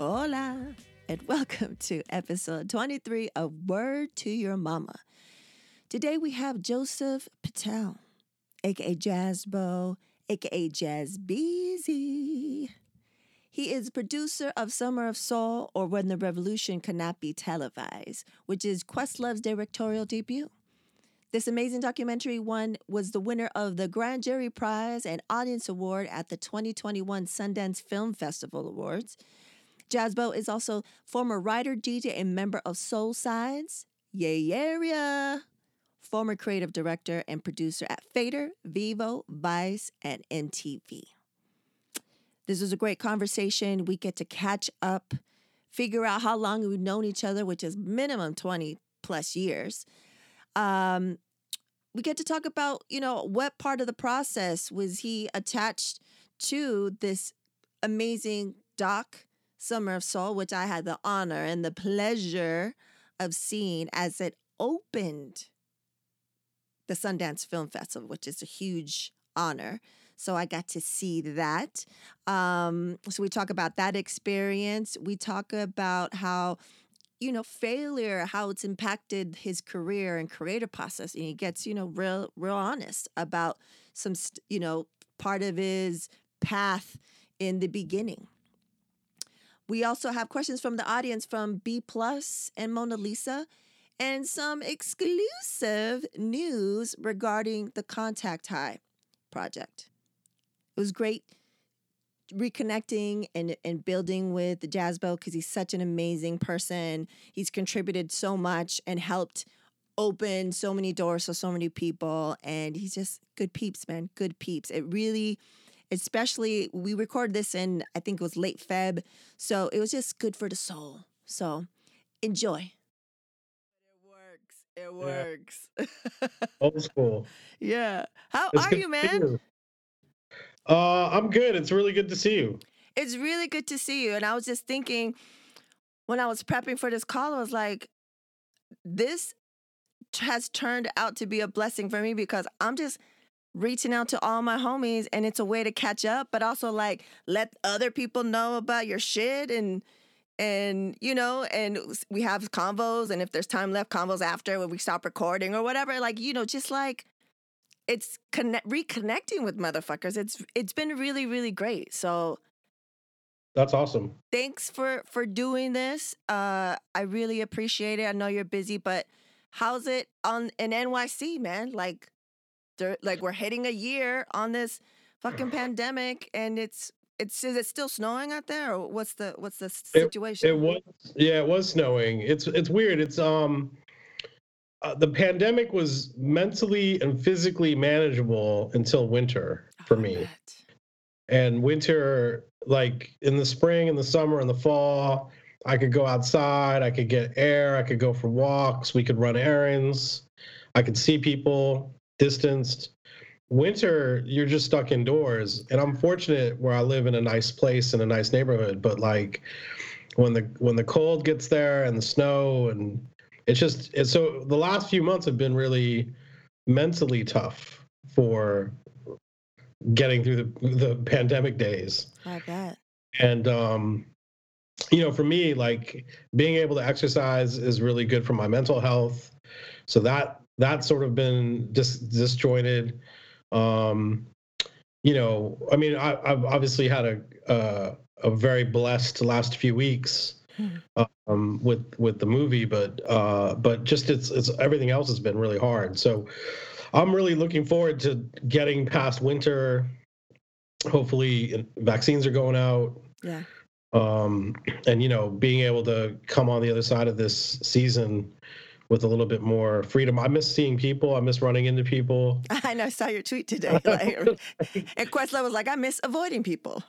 Hola, and welcome to episode 23 of Word to Your Mama. Today we have Joseph Patel, a.k.a. Jazzbo, a.k.a. Jazz Beezy. He is producer of Summer of Soul or When the Revolution Cannot Be Televised, which is Questlove's directorial debut. This amazing documentary was the winner of the Grand Jury Prize and Audience Award at the 2021 Sundance Film Festival Awards. Jazzbo is also former writer, DJ, and member of Soulsides, Yay Area, former creative director and producer at Fader, Vevo, Vice, and MTV. This was a great conversation. We get to catch up, figure out how long we've known each other, which is minimum 20 plus years. We get to talk about, what part of the process was he attached to this amazing doc, Summer of Soul, which I had the honor and the pleasure of seeing as it opened the Sundance Film Festival, which is a huge honor. So I got to see that. So we talk about that experience. We talk about how, failure, how it's impacted his career and creative process. And he gets, real honest about some, part of his path in the beginning. We also have questions from the audience from B Plus and Mona Lisa and some exclusive news regarding the Contact High project. It was great reconnecting and building with Jazzbo because he's such an amazing person. He's contributed so much and helped open so many doors for so many people. And he's just good peeps, man, good peeps. It really... Especially, we recorded this in, I think it was late Feb, so it was just good for the soul. So, enjoy. It works. Yeah. Old school. Yeah. How are you, man? I'm good. It's really good to see you. And I was just thinking, when I was prepping for this call, I was like, this has turned out to be a blessing for me because I'm just... reaching out to all my homies, and it's a way to catch up, but also like let other people know about your shit and we have convos, and if there's time left, convos after when we stop recording or whatever, it's reconnecting with motherfuckers. It's been really, really great. So that's awesome. Thanks for doing this. I really appreciate it. I know you're busy, but how's it in NYC, man? Like we're hitting a year on this fucking pandemic, and is it still snowing out there, or what's the situation? It was snowing. It's weird. It's the pandemic was mentally and physically manageable until winter for me. And winter, like in the spring and the summer and the fall, I could go outside, I could get air, I could go for walks, we could run errands, I could see people. Distanced. Winter, you're just stuck indoors, and I'm fortunate where I live in a nice place in a nice neighborhood, but like when the cold gets there and the snow, and so the last few months have been really mentally tough for getting through the pandemic days. I bet. And for me, like being able to exercise is really good for my mental health, so that's sort of been disjointed. I've obviously had a very blessed last few weeks with the movie, but just it's everything else has been really hard. So I'm really looking forward to getting past winter. Hopefully vaccines are going out. Yeah. And being able to come on the other side of this season with a little bit more freedom. I miss seeing people. I miss running into people. I know. I saw your tweet today. And Questlove was like, I miss avoiding people.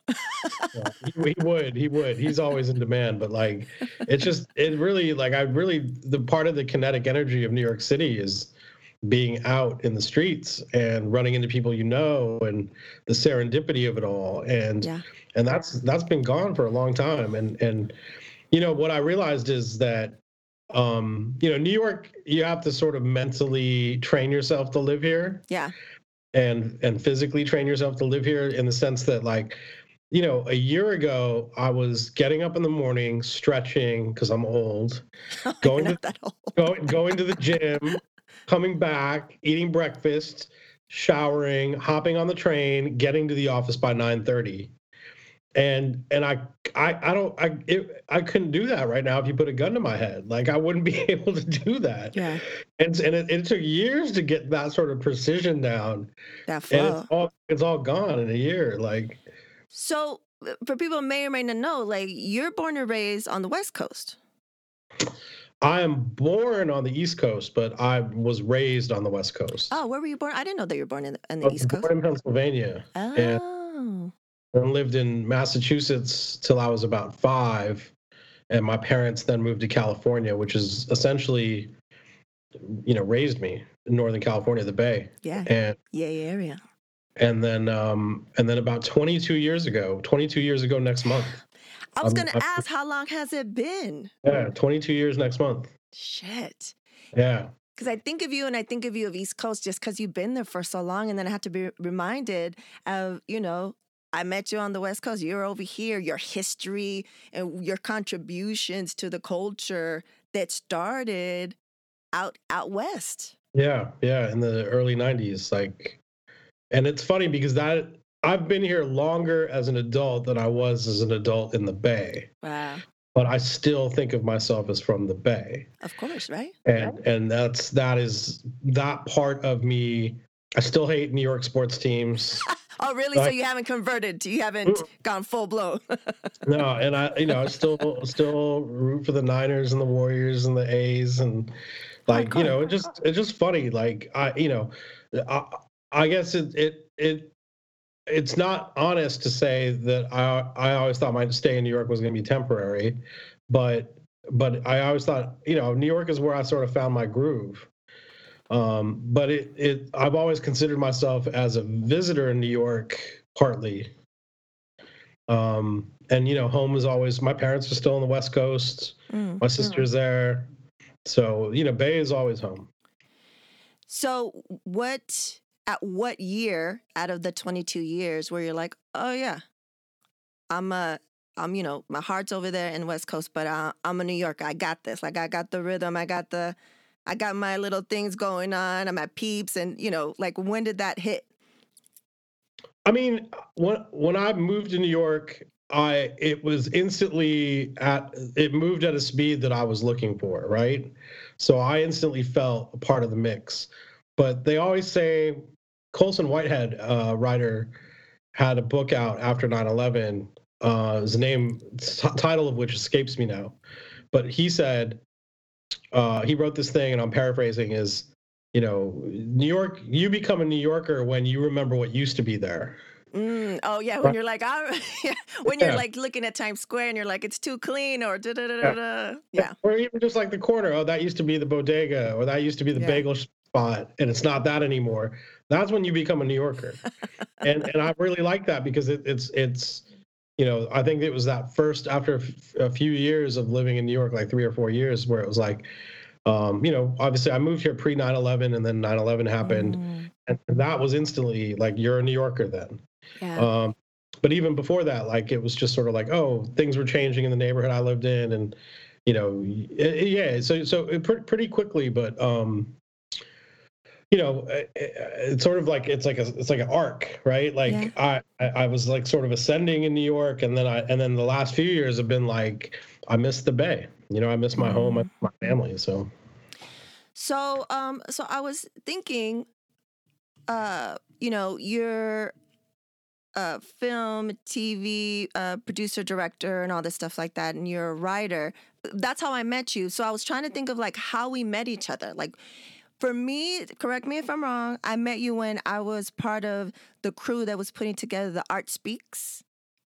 Yeah, he would. He's always in demand. But like, the part of the kinetic energy of New York City is being out in the streets and running into people, and the serendipity of it all. And, and that's been gone for a long time. And what I realized is that, New York, you have to sort of mentally train yourself to live here. Yeah. And physically train yourself to live here in the sense that like you know, a year ago, I was getting up in the morning, stretching because I'm old, going to the gym, coming back, eating breakfast, showering, hopping on the train, getting to the office by 9:30. And I couldn't do that right now if you put a gun to my head. Like, I wouldn't be able to do that. Yeah. And it took years to get that sort of precision down. That flow. And it's all gone in a year. Like, so for people who may or may not know, like, you're born and raised on the West Coast. I am born on the East Coast, but I was raised on the West Coast. Oh, where were you born? I didn't know that you were born on the East Coast. I was born in Pennsylvania. Oh. And lived in Massachusetts till I was about 5, and my parents then moved to California, which is essentially, you know, raised me in Northern California, the Bay. Yeah. And Yay area. And then about 22 years ago next month. I was going to ask, how long has it been? Yeah, 22 years next month. Shit. Yeah. Because I think of you, and I think of you of East Coast just because you've been there for so long, and then I have to be reminded of, you know, I met you on the West Coast. You're over here. Your history and your contributions to the culture that started out West. Yeah, in the early 90s. Like, and it's funny because that I've been here longer as an adult than I was as an adult in the Bay. Wow. But I still think of myself as from the Bay. Of course, right? And that is that part of me. I still hate New York sports teams. Oh, really? So you haven't converted? You haven't gone full blow? No, and I, you know, still root for the Niners and the Warriors and the A's, and like, you know, it's just funny. Like, I guess it's not honest to say that I always thought my stay in New York was going to be temporary, but I always thought, you know, New York is where I sort of found my groove. But I've always considered myself as a visitor in New York, partly. And, you know, home is always, my parents are still on the West Coast. My sister's there. So, you know, Bay is always home. So at what year out of the 22 years where you're like, oh yeah, I'm, you know, my heart's over there in West Coast, but I'm a New Yorker. I got this. Like, I got the rhythm. I got my little things going on. I'm at Peeps, and, you know, like, when did that hit? I mean, when I moved to New York, it moved at a speed that I was looking for, right? So I instantly felt a part of the mix. But they always say, Colson Whitehead, writer, had a book out after 9/11. His title of which escapes me now, but he said. He wrote this thing, and I'm paraphrasing, is, you know, New York, you become a New Yorker when you remember what used to be there. Oh, yeah, when you're like, you're like looking at Times Square and you're like, it's too clean, or da-da-da-da-da. Yeah. Or even just like the corner, oh, that used to be the bodega, or that used to be the bagel spot, and it's not that anymore. That's when you become a New Yorker. and I really like that because it's you know, I think it was that first, after a few years of living in New York, like 3 or 4 years, where it was like, you know, obviously I moved here pre 9/11, and then 9/11 happened. And that was instantly like, you're a New Yorker then. Yeah. But even before that, like, it was just sort of like, oh, things were changing in the neighborhood I lived in. And, you know, So pretty quickly, but, you know, it's sort of like it's like an arc, right? Like I was like sort of ascending in New York, and then the last few years have been like, I miss the Bay, you know, I miss my home, I miss my family. So I was thinking, you know, you're a film, TV producer, director, and all this stuff like that, and you're a writer. That's how I met you. So I was trying to think of like how we met each other, like. For me, correct me if I'm wrong, I met you when I was part of the crew that was putting together the Art Speaks,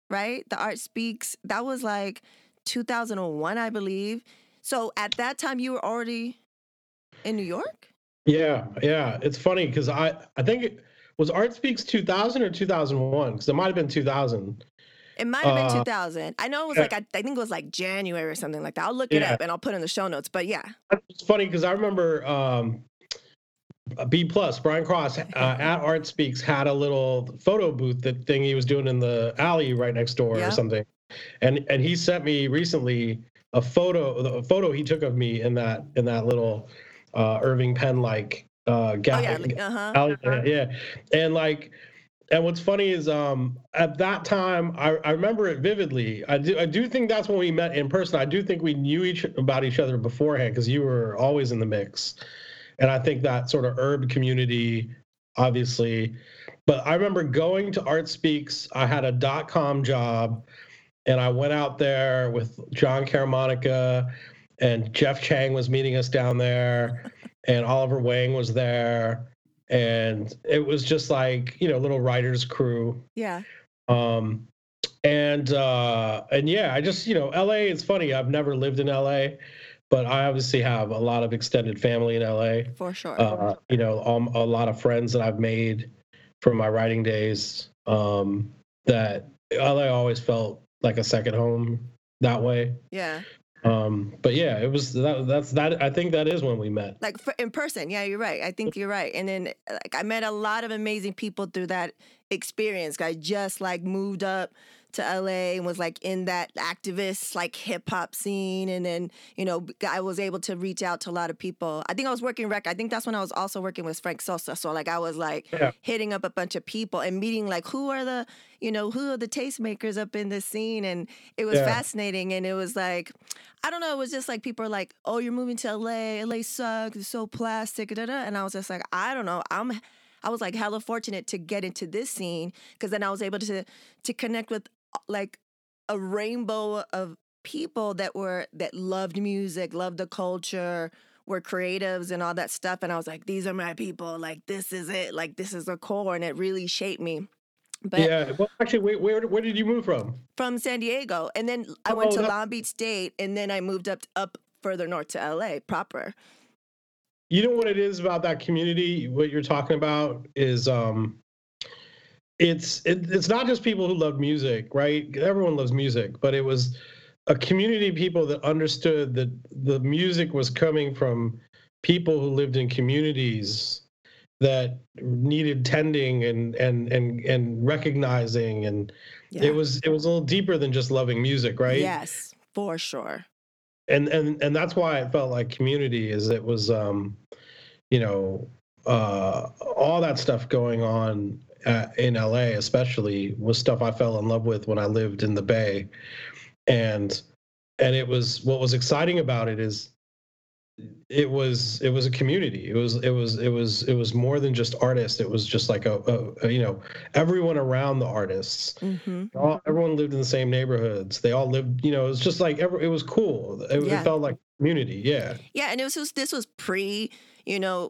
right? The Art Speaks, that was like 2001, I believe. So at that time, you were already in New York? Yeah. It's funny because I think it was Art Speaks 2000 or 2001, because it might have been 2000. It might have been 2000. I know it was like, I think it was like January or something like that. I'll look it up and I'll put it in the show notes, but yeah. It's funny because I remember B+, Brian Cross, at Art Speaks, had a little photo booth thing he was doing in the alley right next door or something. And he sent me recently a photo he took of me in that little Irving Penn alley. And what's funny is at that time, I remember it vividly. I do think that's when we met in person. I do think we knew about each other beforehand, because you were always in the mix. And I think that sort of herb community, obviously. But I remember going to Art Speaks. I had a .com job, and I went out there with John Caramonica, and Jeff Chang was meeting us down there, and Oliver Wang was there. And it was just little writer's crew. Yeah. I just, LA is funny. I've never lived in LA, but I obviously have a lot of extended family in LA. For sure. A lot of friends that I've made from my writing days, that LA always felt like a second home that way. Yeah. It was that. I think that is when we met, in person. Yeah, you're right. I think you're right. And then I met a lot of amazing people through that experience. I just moved up to LA and was in that activist hip hop scene. And then I was able to reach out to a lot of people. I think I was working I think that's when I was also working with Frank Sosa. So I was hitting up a bunch of people and meeting who are the tastemakers up in this scene. And it was fascinating. And it was I don't know. It was just people are oh, you're moving to LA. LA sucks. It's so plastic. Da, da. And I was just I don't know. I was hella fortunate to get into this scene, because then I was able to connect with a rainbow of people that loved music, loved the culture, were creatives and all that stuff. And I was these are my people. This is it. This is the core. And it really shaped me. But yeah. Well, actually, where did you move from? From San Diego. And then I went to Long Beach State, and then I moved up further north to L.A. proper. You know what it is about that community, what you're talking about is it's not just people who love music, right? Everyone loves music, but it was a community of people that understood that the music was coming from people who lived in communities that needed tending and recognizing, and it was a little deeper than just loving music, right? Yes, for sure. And that's why it felt like community, is it was, all that stuff going on in LA, especially, was stuff I fell in love with when I lived in the Bay. And it was, what was exciting about it is it was a community. It was more than just artists. It was just everyone around the artists. Mm-hmm. Everyone lived in the same neighborhoods. They all lived, it was just it was cool. It felt like community. Yeah. Yeah. And this was pre,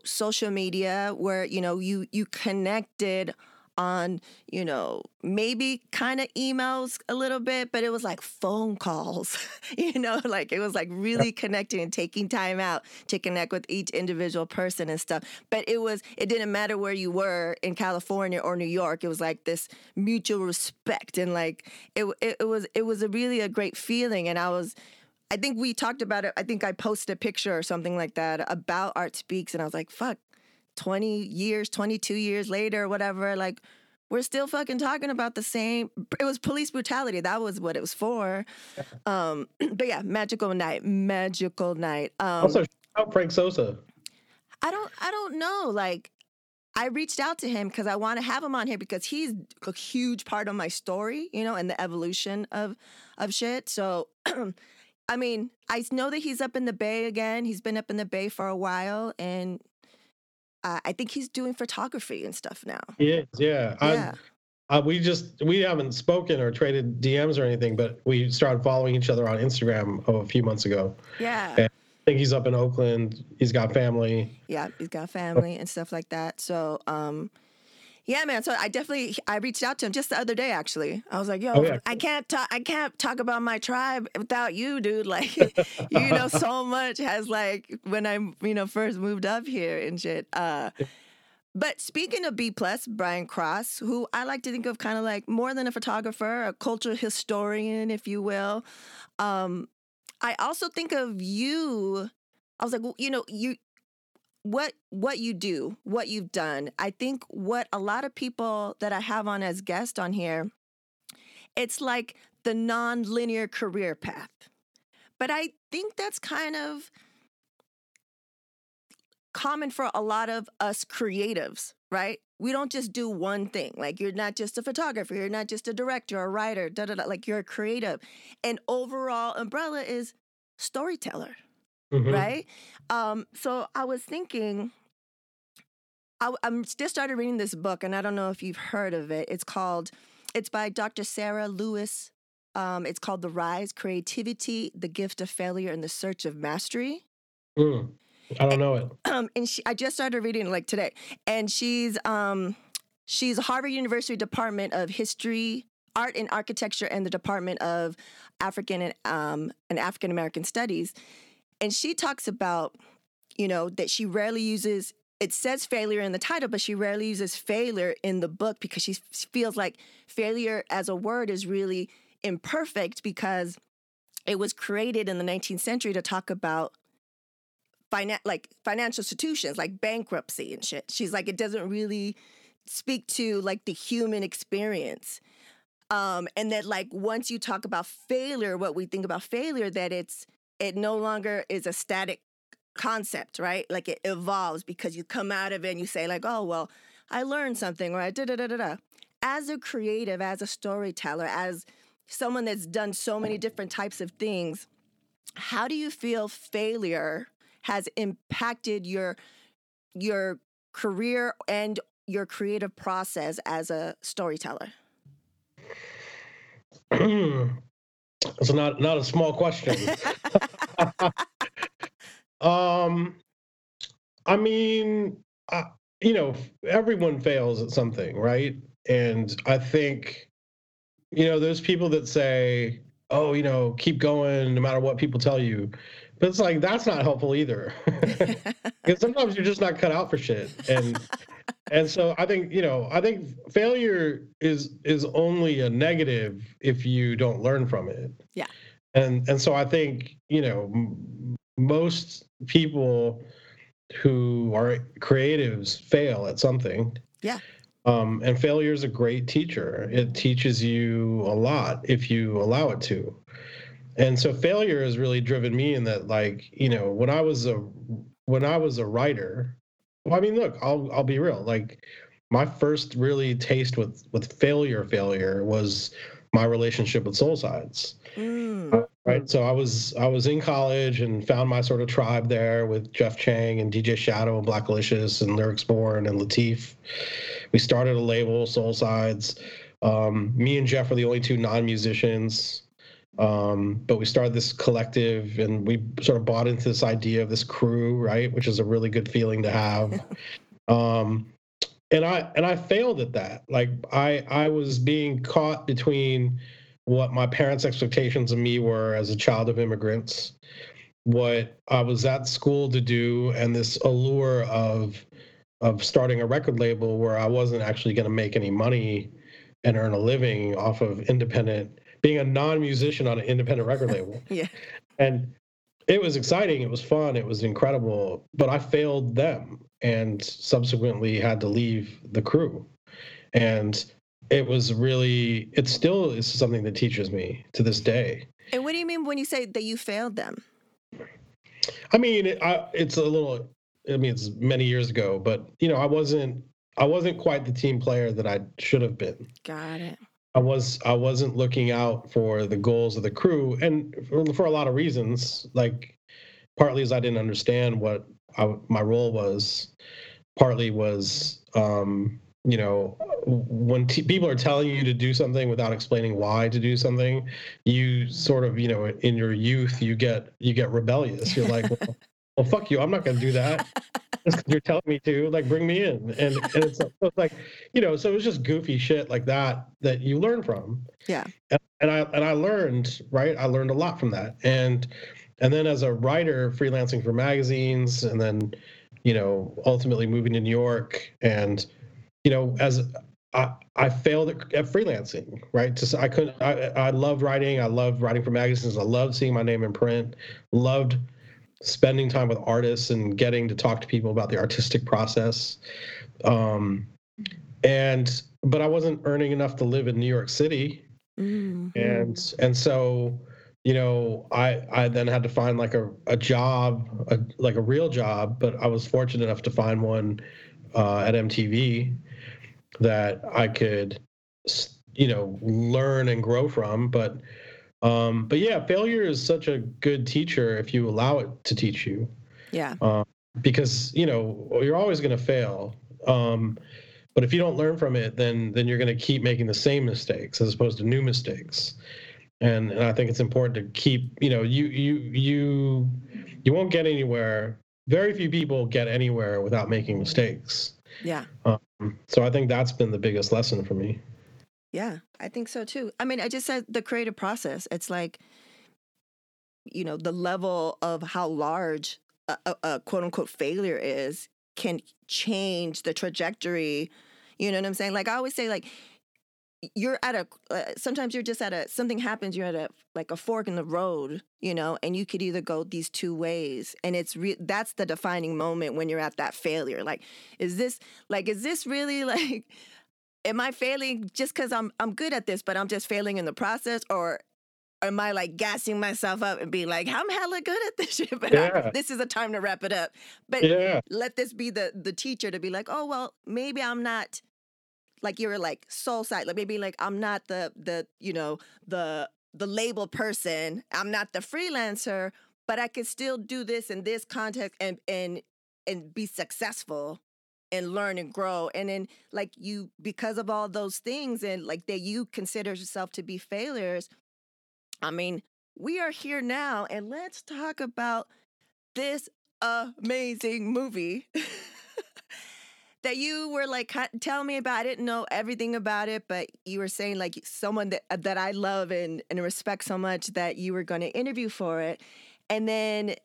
social media, where, you connected on, maybe kind of emails a little bit, but it was phone calls, it was really connecting and taking time out to connect with each individual person and stuff. But it didn't matter where you were in California or New York. It was this mutual respect, and it was a really great feeling. And I think we talked about it. I think I posted a picture or something like that about Art Speaks, and I was fuck, 22 years later or whatever, we're still fucking talking about the same. It was police brutality. That was what it was for. But yeah, magical night. Also, shout out Frank Sosa. I don't know. I reached out to him because I want to have him on here, because he's a huge part of my story, and the evolution of shit. So, I mean, I know that he's up in the Bay again. He's been up in the Bay for a while, and I think he's doing photography and stuff now. He is, yeah. Yeah. We haven't spoken or traded DMs or anything, but we started following each other on Instagram a few months ago. Yeah. And I think he's up in Oakland. He's got family. Yeah, he's got family and stuff like that. So, yeah, man. So I reached out to him just the other day, actually. I was yo, I can't talk about my tribe without you, dude. So much has when I, first moved up here and shit. But speaking of B+, Brian Cross, who I like to think of kind of more than a photographer, a cultural historian, if you will. I also think of you. I was like, well, you know, you. what you do, what you've done. I think what a lot of people that I have on as guests on here, it's like the non-linear career path. But I think that's kind of common for a lot of us creatives, right? We don't just do one thing. Like, you're not just a photographer, you're not just a director, a writer, like, you're a creative. And overall umbrella is storyteller, mm-hmm. right? So I was thinking, I'm just started reading this book, and I don't know if you've heard of it. It's by Dr. Sarah Lewis. It's called The Rise, Creativity, The Gift of Failure, and the Search of Mastery. Mm. I don't know it. And I just started reading it like today. And she's Harvard University Department of History, Art and Architecture, and the Department of African American Studies. And she talks about, that she rarely uses. It says failure in the title, but she rarely uses failure in the book because she feels like failure as a word is really imperfect because it was created in the 19th century to talk about financial institutions, like bankruptcy and shit. She's like, it doesn't really speak to like the human experience. And that like once you talk about failure, what we think about failure, that it no longer is a static concept, right? Like it evolves because you come out of it and you say like, oh, well, I learned something, or I da-da-da-da-da. As a creative, as a storyteller, as someone that's done so many different types of things, how do you feel failure has impacted your career and your creative process as a storyteller? It's not a small question. I mean, everyone fails at something, right? And I think, there's people that say, oh, keep going no matter what people tell you. But it's like, that's not helpful either. Because sometimes you're just not cut out for shit. And so I think, I think failure is only a negative if you don't learn from it. Yeah. And so I think, most people who are creatives fail at something. Yeah. And failure is a great teacher. It teaches you a lot if you allow it to. And so failure has really driven me in that, like, when I was a writer, well, I mean, look, I'll be real. Like, my first really taste with failure was my relationship with Soulsides. Mm. Right. So I was in college and found my sort of tribe there with Jeff Chang and DJ Shadow and Blackalicious and Lyrics Born and Lateef. We started a label, Soulsides. Me and Jeff were the only two non-musicians. But we started this collective, and we sort of bought into this idea of this crew, right? Which is a really good feeling to have. And I failed at that. Like, I was being caught between what my parents' expectations of me were as a child of immigrants, what I was at school to do, and this allure of starting a record label where I wasn't actually going to make any money and earn a living off of being a non-musician on an independent record label. Yeah. And it was exciting. It was fun. It was incredible. But I failed them and subsequently had to leave the crew. And it still is something that teaches me to this day. And what do you mean when you say that you failed them? I mean, it's many years ago, but I wasn't quite the team player that I should have been. Got it. I wasn't looking out for the goals of the crew, and for a lot of reasons, like partly is I didn't understand what my role was, partly was, when people are telling you to do something without explaining why to do something, you sort of, in your youth, you get rebellious. You're like, well, fuck you, I'm not going to do that. You're telling me to, like, bring me in. And it's like, so it was just goofy shit like that you learn from. Yeah. And I learned, right? I learned a lot from that. And then as a writer, freelancing for magazines, and then, ultimately moving to New York, and, as I failed at freelancing, right? I loved writing for magazines. I loved seeing my name in print, loved spending time with artists and getting to talk to people about the artistic process. But I wasn't earning enough to live in New York City. Mm-hmm. And so, you know, I then had to find like a job, like a real job, but I was fortunate enough to find one at MTV that I could, you know, learn and grow from. But yeah, failure is such a good teacher if you allow it to teach you. Yeah. Because, you know, you're always going to fail. But if you don't learn from it, then you're going to keep making the same mistakes as opposed to new mistakes. And I think it's important to keep, you know, you won't get anywhere. Very few people get anywhere without making mistakes. Yeah. So I think that's been the biggest lesson for me. Yeah, I think so too. I mean, I just said the creative process. It's like, you know, the level of how large a quote unquote failure is can change the trajectory. You know what I'm saying? Like I always say, like you're at sometimes you're just at something happens. You're at a fork in the road, you know, and you could either go these two ways. And that's the defining moment when you're at that failure. Like, is this really like, am I failing just because I'm good at this, but I'm just failing in the process? Or am I like gassing myself up and being like, I'm hella good at this shit, but yeah. This is a time to wrap it up. But yeah. Let this be the teacher to be like, oh, well, maybe I'm not like you're like Soulsides. Like maybe like I'm not the you know, the label person. I'm not the freelancer, but I can still do this in this context and be successful. And learn and grow. And then like you, because of all those things and like that you consider yourself to be failures. I mean, we are here now and let's talk about this amazing movie that you were like, tell me about. I didn't know everything about it, but you were saying like someone that I love and respect so much that you were going to interview for it. And then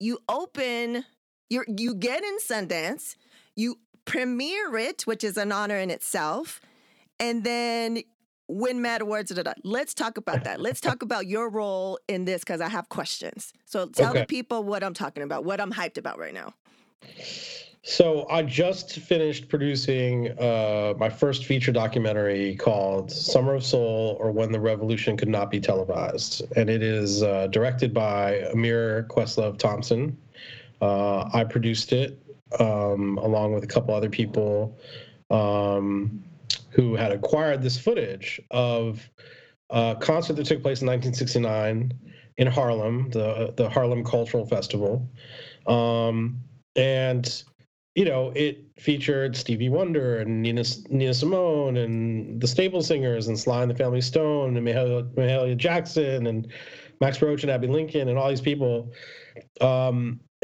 you you get in Sundance, you premiere it, which is an honor in itself, and then win Mad Awards. Da-da-da. Let's talk about that. Let's talk about your role in this because I have questions. So tell the people what I'm talking about, what I'm hyped about right now. So I just finished producing my first feature documentary called Summer of Soul or When the Revolution Could Not Be Televised. And it is directed by Amir Questlove Thompson. I produced it. Along with a couple other people who had acquired this footage of a concert that took place in 1969 in Harlem, the Harlem Cultural Festival. And, you know, it featured Stevie Wonder and Nina Simone and the Staple Singers and Sly and the Family Stone and Mahalia Jackson and Max Roach and Abbey Lincoln and all these people.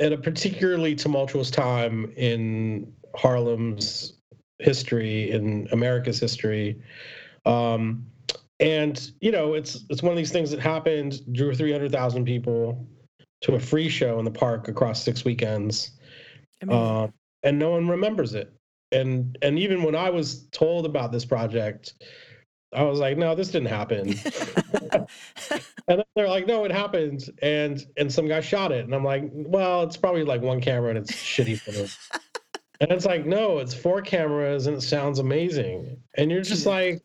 At a particularly tumultuous time in Harlem's history, in America's history. And, you know, it's one of these things that happened, drew 300,000 people to a free show in the park across 6 weekends. And no one remembers it. And even when I was told about this project, I was like, no, this didn't happen. And then they're like, no, it happened. And some guy shot it. And I'm like, well, it's probably like one camera and it's shitty footage. And it's like, no, it's 4 cameras and it sounds amazing. And you're just like,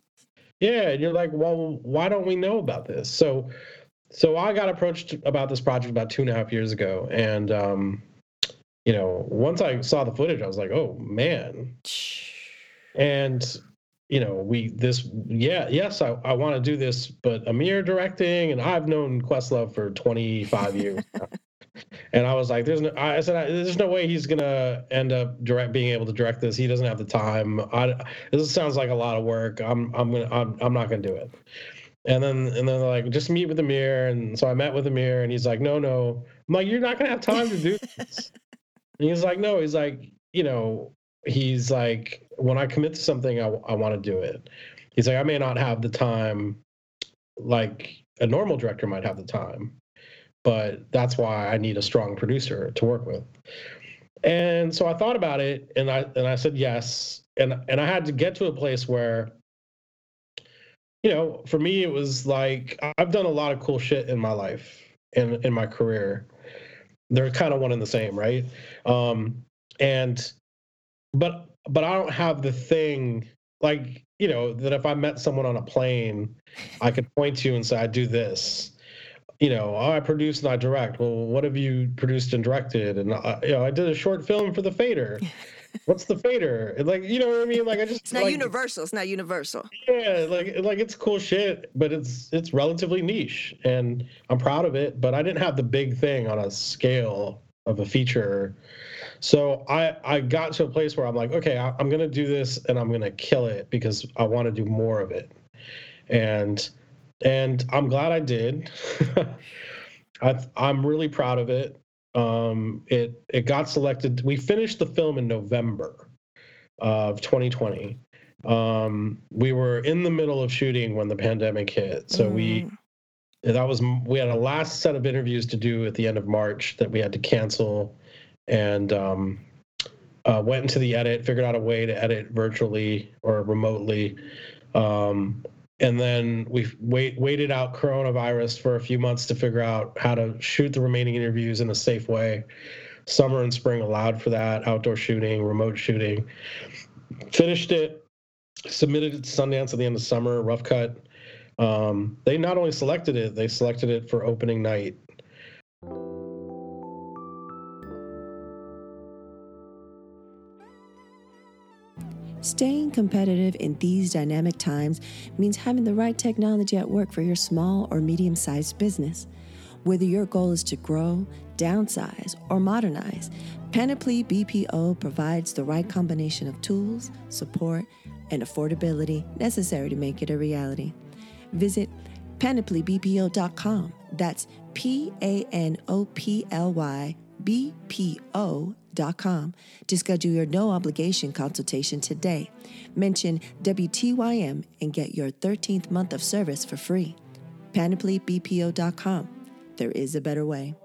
yeah. And you're like, well, why don't we know about this? So I got approached about this project about 2.5 years ago. And, you know, once I saw the footage, I was like, oh, man. And... you know, I want to do this, but Amir directing, and I've known Questlove for 25 years now. And I was like, there's no way he's going to end up being able to direct this. He doesn't have the time. This sounds like a lot of work. I'm not going to do it. And then they're like, just meet with Amir. And so I met with Amir and he's like, no. I'm like, you're not going to have time to do this. And he's like, no, he's like, you know, he's like, when I commit to something, I want to do it. He's like, I may not have the time, like a normal director might have the time, but that's why I need a strong producer to work with. And so I thought about it, and I said yes, and I had to get to a place where, you know, for me it was like I've done a lot of cool shit in my life and in my career They're kind of one and the same, right? But I don't have the thing like, you know, that if I met someone on a plane, I could point to and say, I do this. You know, I produce and I direct. Well, what have you produced and directed? And I did a short film for the Fader. What's the Fader? Like, you know what I mean? Like, I just it's not universal. It's not universal. Yeah, like it's cool shit, but it's relatively niche, and I'm proud of it. But I didn't have the big thing on a scale of a feature, so I got to a place where I'm like, okay, I'm gonna do this, and I'm gonna kill it because I want to do more of it, and I'm glad I did. I'm really proud of it. It got selected. We finished the film in November of 2020. We were in the middle of shooting when the pandemic hit. So we had a last set of interviews to do at the end of March that we had to cancel, and went into the edit, figured out a way to edit virtually or remotely. And then we waited out coronavirus for a few months to figure out how to shoot the remaining interviews in a safe way. Summer and spring allowed for that, outdoor shooting, remote shooting. Finished it, submitted it to Sundance at the end of summer, rough cut. They not only selected it, they selected it for opening night. Staying competitive in these dynamic times means having the right technology at work for your small or medium-sized business. Whether your goal is to grow, downsize, or modernize, Panoply BPO provides the right combination of tools, support, and affordability necessary to make it a reality. Visit panoplybpo.com. That's PANOPLYBPO.com to schedule your no-obligation consultation today. Mention WTYM and get your 13th month of service for free. PanoplyBPO.com. There is a better way.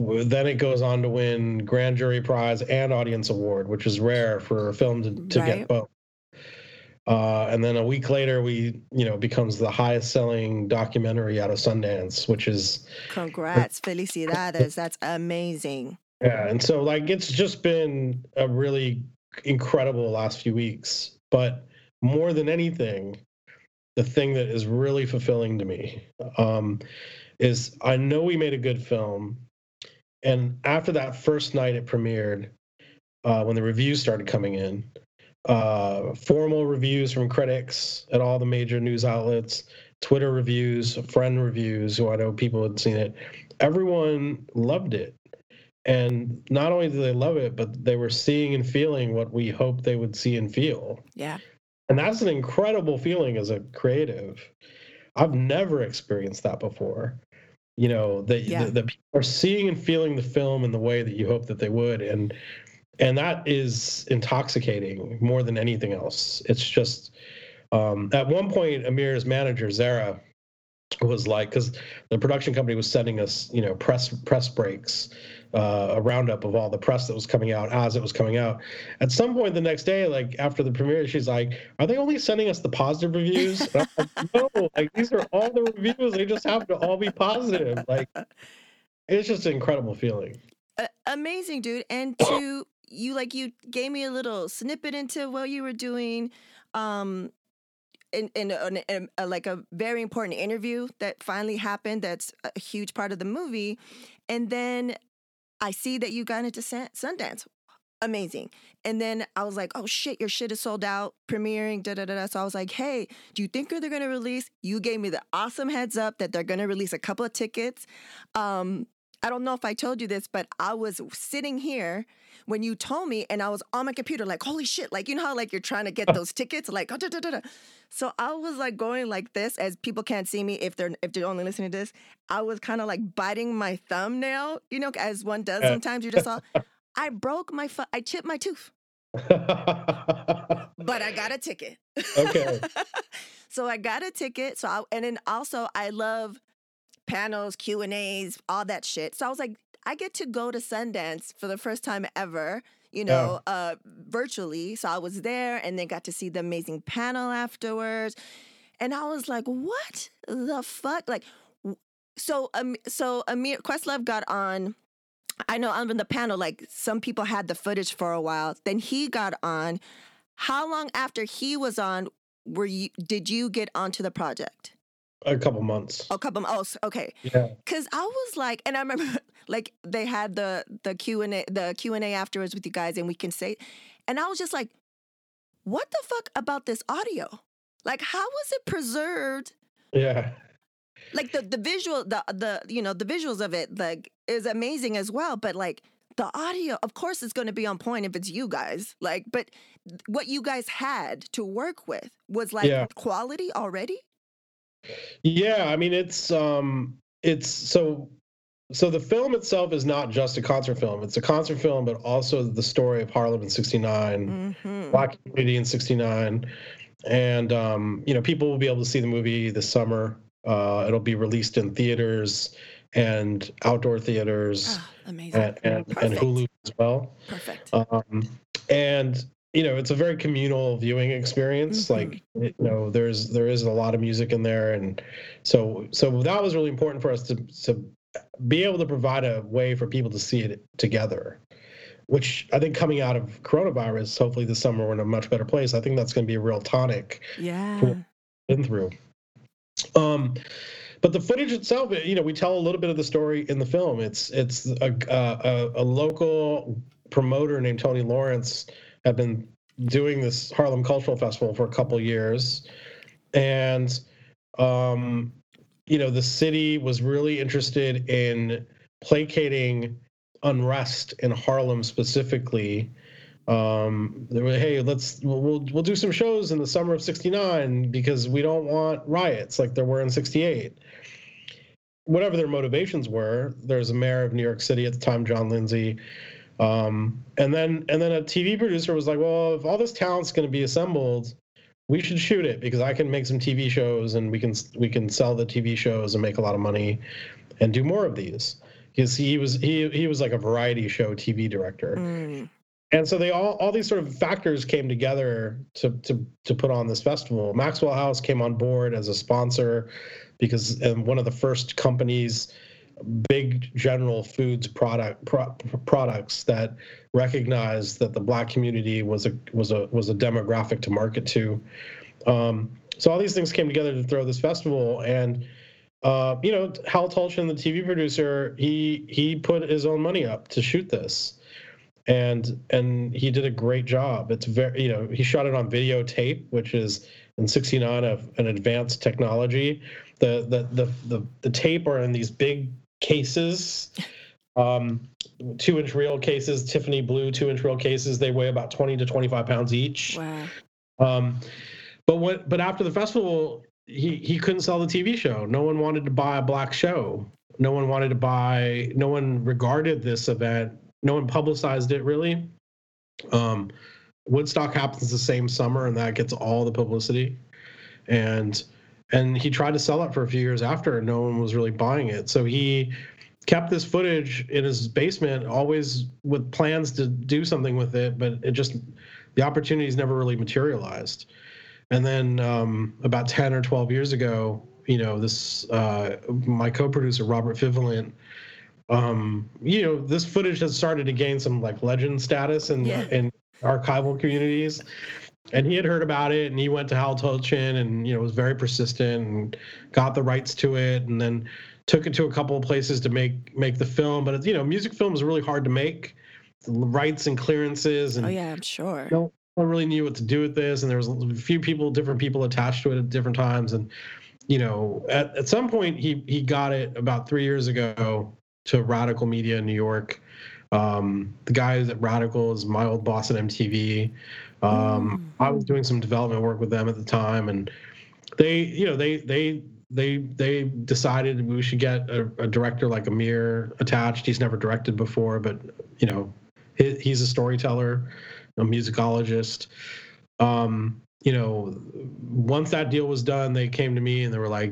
Then it goes on to win Grand Jury Prize and Audience Award, which is rare for a film to right. get both. And then a week later, becomes the highest-selling documentary out of Sundance, which is... Congrats, felicidades. That's amazing. Yeah, and so, it's just been a really incredible last few weeks. But more than anything, the thing that is really fulfilling to me is I know we made a good film. And after that first night it premiered, when the reviews started coming in, formal reviews from critics at all the major news outlets, Twitter reviews, friend reviews, who I know people had seen it. Everyone loved it. And not only did they love it, but they were seeing and feeling what we hoped they would see and feel. Yeah. And that's an incredible feeling as a creative. I've never experienced that before. You know, the people are seeing and feeling the film in the way that you hope that they would. And that is intoxicating more than anything else. It's just, at one point, Amir's manager, Zara, was like, because the production company was sending us, press breaks, a roundup of all the press that was coming out as it was coming out. At some point the next day, after the premiere, she's like, "Are they only sending us the positive reviews?" And I'm like, "No, these are all the reviews. They just have to all be positive." It's just an incredible feeling. Amazing, dude. And to you gave me a little snippet into what you were doing, in a very important interview that finally happened. That's a huge part of the movie. And then I see that you got into Sundance. Amazing. And then I was like, "Oh shit, your shit is sold out, premiering, da da da da." So I was like, "Hey, do you think they're gonna release?" You gave me the awesome heads up that they're gonna release a couple of tickets. I don't know if I told you this, but I was sitting here when you told me, and I was on my computer like, holy shit, you're trying to get those tickets, So I was going like this, as people can't see me if they're only listening to this. I was kind of biting my thumbnail, as one does sometimes. You just saw, I broke my, I chipped my tooth, but I got a ticket. Okay. So I got a ticket. And then also I love panels, Q&As, all that shit. So I was like, I get to go to Sundance for the first time ever, virtually. So I was there and then got to see the amazing panel afterwards. And I was like, what the fuck? Like, so Amir Questlove got on. I know on the panel, like, some people had the footage for a while. Then he got on. How long after he was on did you get onto the project? A couple months. A couple months. Oh, okay. Yeah. Because I was like, and I remember, like, they had the Q&A afterwards with you guys, and we can say, and I was just like, what the fuck about this audio? Like, how was it preserved? Yeah. Like, the visual, the visuals of it, like, is amazing as well. But, like, the audio, of course, it's going to be on point if it's you guys. Like, but what you guys had to work with was, like, quality already? Yeah, I mean, it's so the film itself is not just a concert film. It's a concert film, but also the story of Harlem in 69, mm-hmm. Black community in 69. And, people will be able to see the movie this summer. It'll be released in theaters and outdoor theaters, amazing, and Hulu as well. Perfect. And it's a very communal viewing experience. Mm-hmm. Like, there is a lot of music in there, and so that was really important for us to be able to provide a way for people to see it together. Which I think, coming out of coronavirus, hopefully this summer we're in a much better place. I think that's going to be a real tonic. Yeah. For what we've been through. But the footage itself, we tell a little bit of the story in the film. It's a local promoter named Tony Lawrence had been doing this Harlem Cultural Festival for a couple years, and the city was really interested in placating unrest in Harlem specifically. They were, hey, we'll do some shows in the summer of 69 because we don't want riots like there were in 68. Whatever their motivations were, there's a mayor of New York City at the time, John Lindsay. And then a TV producer was like, well, if all this talent's going to be assembled, we should shoot it because I can make some TV shows and we can sell the TV shows and make a lot of money and do more of these. Because he was like a variety show TV director. Mm. And so they all these sort of factors came together to put on this festival. Maxwell House came on board as a sponsor because one of the first companies, big General Foods products that recognized that the Black community was a demographic to market to. So all these things came together to throw this festival. And Hal Tulchin, the TV producer, he put his own money up to shoot this. And he did a great job. It's very, he shot it on videotape, which is in 69 an advanced technology. The tape are in these big cases, 2-inch reel cases, Tiffany blue 2-inch reel cases. They weigh about 20 to 25 pounds each. Wow. But after the festival, he couldn't sell the TV show. No one wanted to buy a Black show. No one regarded this event. No one publicized it, really. Woodstock happens the same summer, and that gets all the publicity. And he tried to sell it for a few years after, and no one was really buying it. So he kept this footage in his basement, always with plans to do something with it, but it just, the opportunities never really materialized. And then about 10 or 12 years ago, my co-producer, Robert Fivelent, this footage has started to gain some like legend status in archival communities, and he had heard about it, and he went to Hal Tulchin and, was very persistent and got the rights to it, and then took it to a couple of places to make the film. But music film is really hard to make, the rights and clearances, and I'm sure no one really knew what to do with this, and there was a few people, different people attached to it at different times, and at some point he got it about 3 years ago to Radical Media in New York. The guy at Radical is my old boss at MTV. I was doing some development work with them at the time, and they decided we should get a director like Amir attached. He's never directed before, but he's a storyteller, a musicologist. Once that deal was done, they came to me and they were like,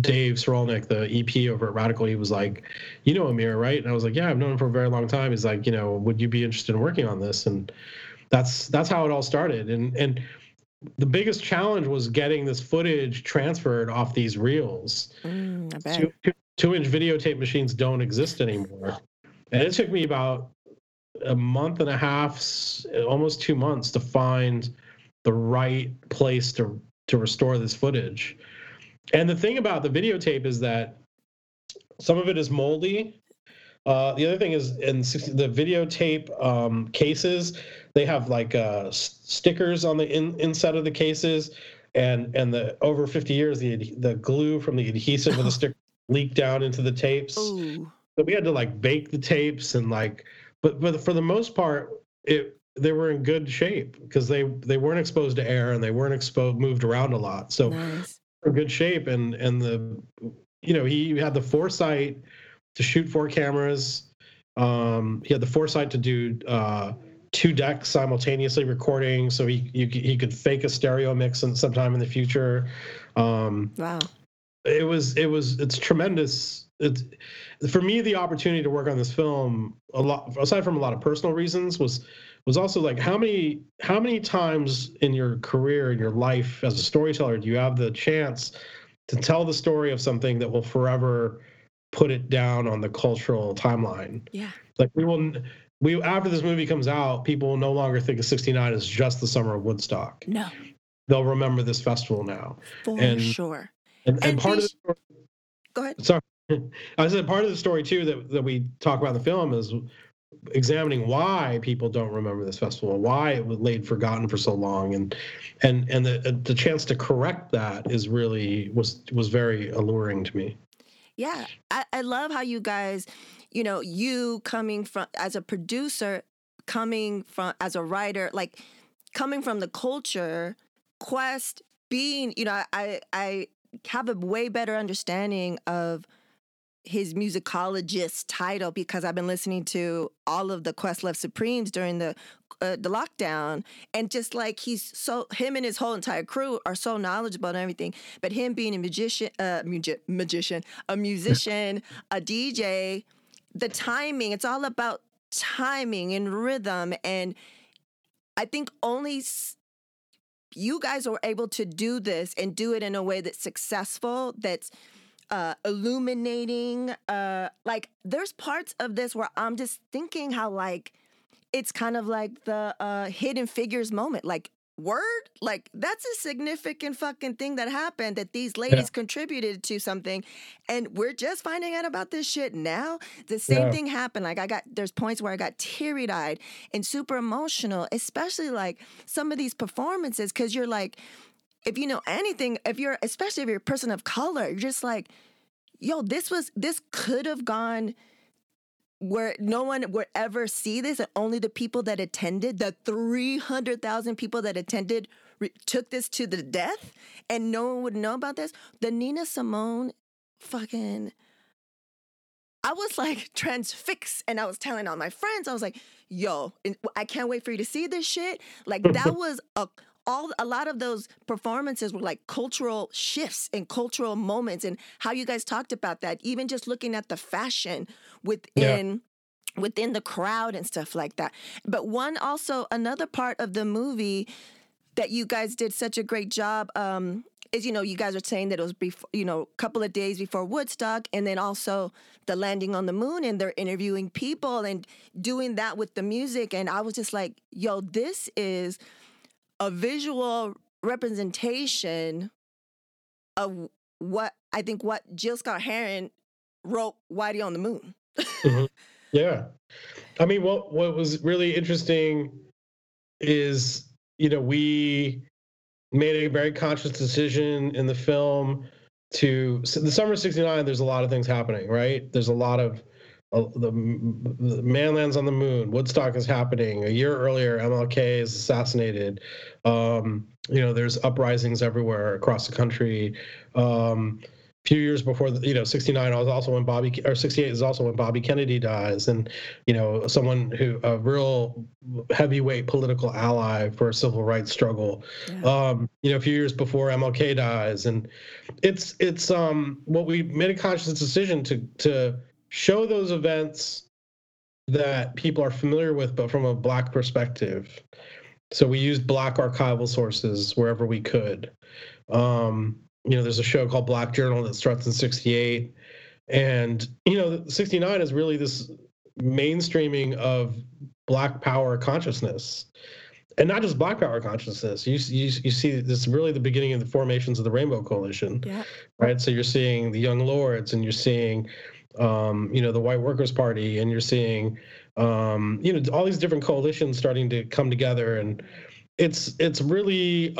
Dave Srolnick, the EP over at Radical, he was like, Amir, right? And I was like, yeah, I've known him for a very long time. He's like, would you be interested in working on this? And that's how it all started. And the biggest challenge was getting this footage transferred off these reels. I bet. Two-inch videotape machines don't exist anymore. And it took me about a month and a half, almost 2 months, to find the right place to restore this footage. And the thing about the videotape is that some of it is moldy. The other thing is in the videotape cases, they have like stickers on the inside of the cases, and the over 50 years, the glue from the adhesive of the sticker leaked down into the tapes. Ooh. So we had to like bake the tapes and like, but for the most part, they were in good shape because they weren't exposed to air and they weren't moved around a lot. So nice. They were in good shape, and the, you know, he had the foresight to shoot 4 cameras. He had the foresight to do 2 decks simultaneously recording, so he could fake a stereo mix sometime in the future. Wow! It's tremendous. It's, for me, the opportunity to work on this film, a lot aside from a lot of personal reasons, was also like how many times in your career, in your life as a storyteller, do you have the chance to tell the story of something that will forever put it down on the cultural timeline? Yeah. Like we after this movie comes out, people will no longer think of 69 as just the summer of Woodstock. No. They'll remember this festival now. For sure. And part of the story, go ahead. Sorry. I said part of the story too that we talk about in the film is examining why people don't remember this festival and why it was laid forgotten for so long, and the chance to correct that is really was very alluring to me. Yeah, I love how you guys, you know, you coming from as a producer, coming from as a writer, like coming from the culture, Quest being, you know, I have a way better understanding of his musicologist title because I've been listening to all of the Questlove Supremes during the lockdown, and just like him and his whole entire crew are so knowledgeable and everything, but him being a musician, a DJ, the timing, it's all about timing and rhythm. And I think only you guys are able to do this and do it in a way that's successful, that's illuminating. Like there's parts of this where I'm just thinking how like, it's kind of like the Hidden Figures moment. Like, word? Like, that's a significant fucking thing that happened, that these ladies contributed to something. And we're just finding out about this shit now. The same thing happened. Like, there's points where I got teary-eyed and super emotional, especially like some of these performances, because you're like, if you know anything, especially if you're a person of color, you're just like, yo, this could have gone where no one would ever see this, and only the people that attended, the 300,000 people that attended, took this to the death, and no one would know about this. The Nina Simone fucking... I was like transfixed, and I was telling all my friends, I was like, yo, I can't wait for you to see this shit. Like that was... A lot of those performances were like cultural shifts and cultural moments, and how you guys talked about that, even just looking at the fashion within the crowd and stuff like that. But another part of the movie that you guys did such a great job is, you know, you guys are saying that it was before, you know, a couple of days before Woodstock, and then also the landing on the moon, and they're interviewing people and doing that with the music. And I was just like, yo, this is a visual representation of what Jill Scott-Heron wrote, Whitey on the Moon. Mm-hmm. Yeah. I mean, what was really interesting is, you know, we made a very conscious decision in the film so the summer of 69, there's a lot of things happening, right? There's a lot of, the man lands on the moon, Woodstock is happening. A year earlier, MLK is assassinated. You know, there's uprisings everywhere across the country. A few years before, 69 is also when 68 is also when Bobby Kennedy dies. And, you know, a real heavyweight political ally for a civil rights struggle, you know, a few years before MLK dies. And it's what we made a conscious decision to show those events that people are familiar with, but from a Black perspective, So we used Black archival sources wherever we could. You know, there's a show called Black Journal that starts in 68. And, you know, 69 is really this mainstreaming of Black power consciousness. And not just Black power consciousness. You see this really the beginning of the formations of the Rainbow Coalition, yeah. Right? So you're seeing the Young Lords, and you're seeing, you know, the White Workers Party, and you're seeing, you know, all these different coalitions starting to come together, and it's really,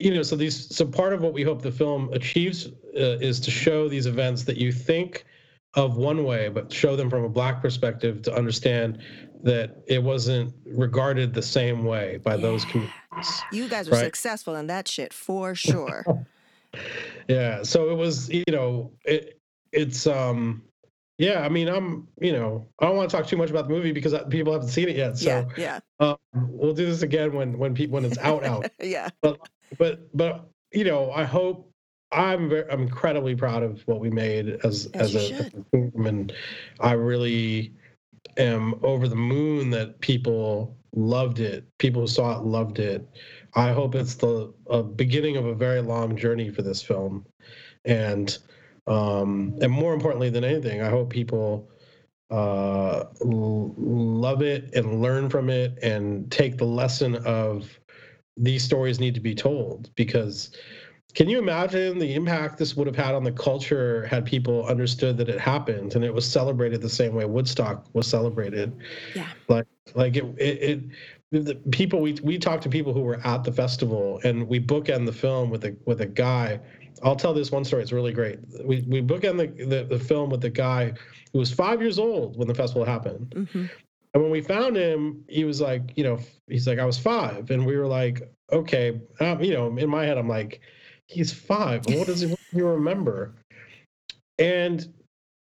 you know, so part of what we hope the film achieves is to show these events that you think of one way, but show them from a Black perspective to understand that it wasn't regarded the same way by those communities. You guys were successful in that shit for sure. Yeah. So it was, you know, yeah. I mean, you know, I don't want to talk too much about the movie because people haven't seen it yet. So we'll do this again when it's out. Yeah. But you know, I hope, I'm incredibly proud of what we made as a team, and I really am over the moon that people loved it. People who saw it loved it. I hope it's the beginning of a very long journey for this film, and more importantly than anything, I hope people love it and learn from it and take the lesson of these stories need to be told. Because can you imagine the impact this would have had on the culture had people understood that it happened and it was celebrated the same way Woodstock was celebrated? Yeah. Like the people, we talked to people who were at the festival, and we bookend the film with a guy. I'll tell this one story. It's really great. We bookend the film with a guy who was 5 years old when the festival happened. Mm-hmm. And when we found him, he was like, you know, he's like, I was five. And we were like, okay, you know, in my head, I'm like, he's five. What do you remember? And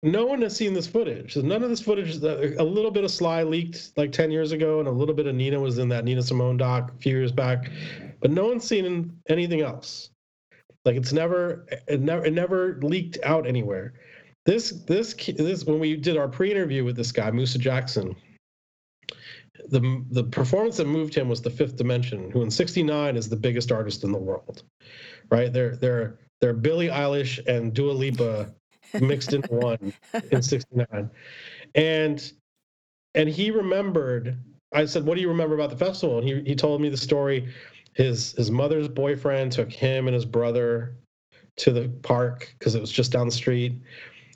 no one has seen this footage. None of this footage. A little bit of Sly leaked like 10 years ago, and a little bit of Nina was in that Nina Simone doc a few years back, but no one's seen anything else. Like it never leaked out anywhere. This when we did our pre-interview with this guy, Musa Jackson, the performance that moved him was the Fifth Dimension, who in 69 is the biggest artist in the world, right? They're Billie Eilish and Dua Lipa mixed into one in 69. And he remembered, I said, what do you remember about the festival? And he told me the story. His mother's boyfriend took him and his brother to the park because it was just down the street.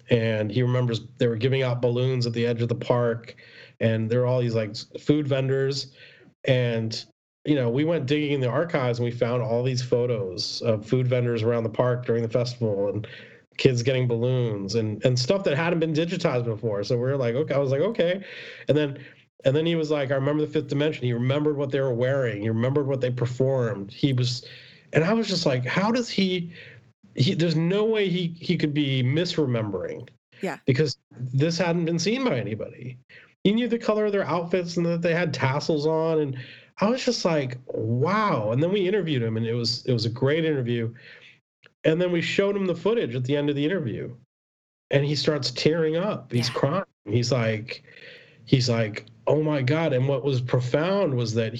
And he remembers they were giving out balloons at the edge of the park, and there were all these like food vendors. And, you know, we went digging in the archives and we found all these photos of food vendors around the park during the festival and kids getting balloons and stuff that hadn't been digitized before. So we're like, okay, I was like, okay. And then he was like, I remember the Fifth Dimension. He remembered what they were wearing. He remembered what they performed. And I was just like, how does he there's no way he could be misremembering. Yeah. Because this hadn't been seen by anybody. He knew the color of their outfits and that they had tassels on. And I was just like, wow. And then we interviewed him, and it was a great interview. And then we showed him the footage at the end of the interview, and he starts tearing up. He's crying. He's like, oh my God. And what was profound was that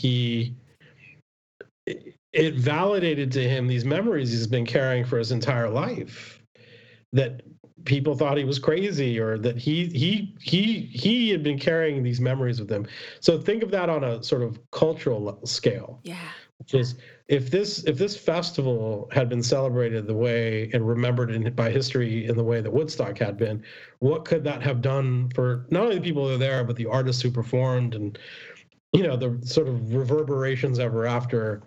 it validated to him these memories he's been carrying for his entire life, that people thought he was crazy, or that he had been carrying these memories with him. So think of that on a sort of cultural scale. Yeah. Which is, if this festival had been celebrated the way and remembered by history in the way that Woodstock had been, what could that have done for not only the people who are there, but the artists who performed, and, you know, the sort of reverberations ever after.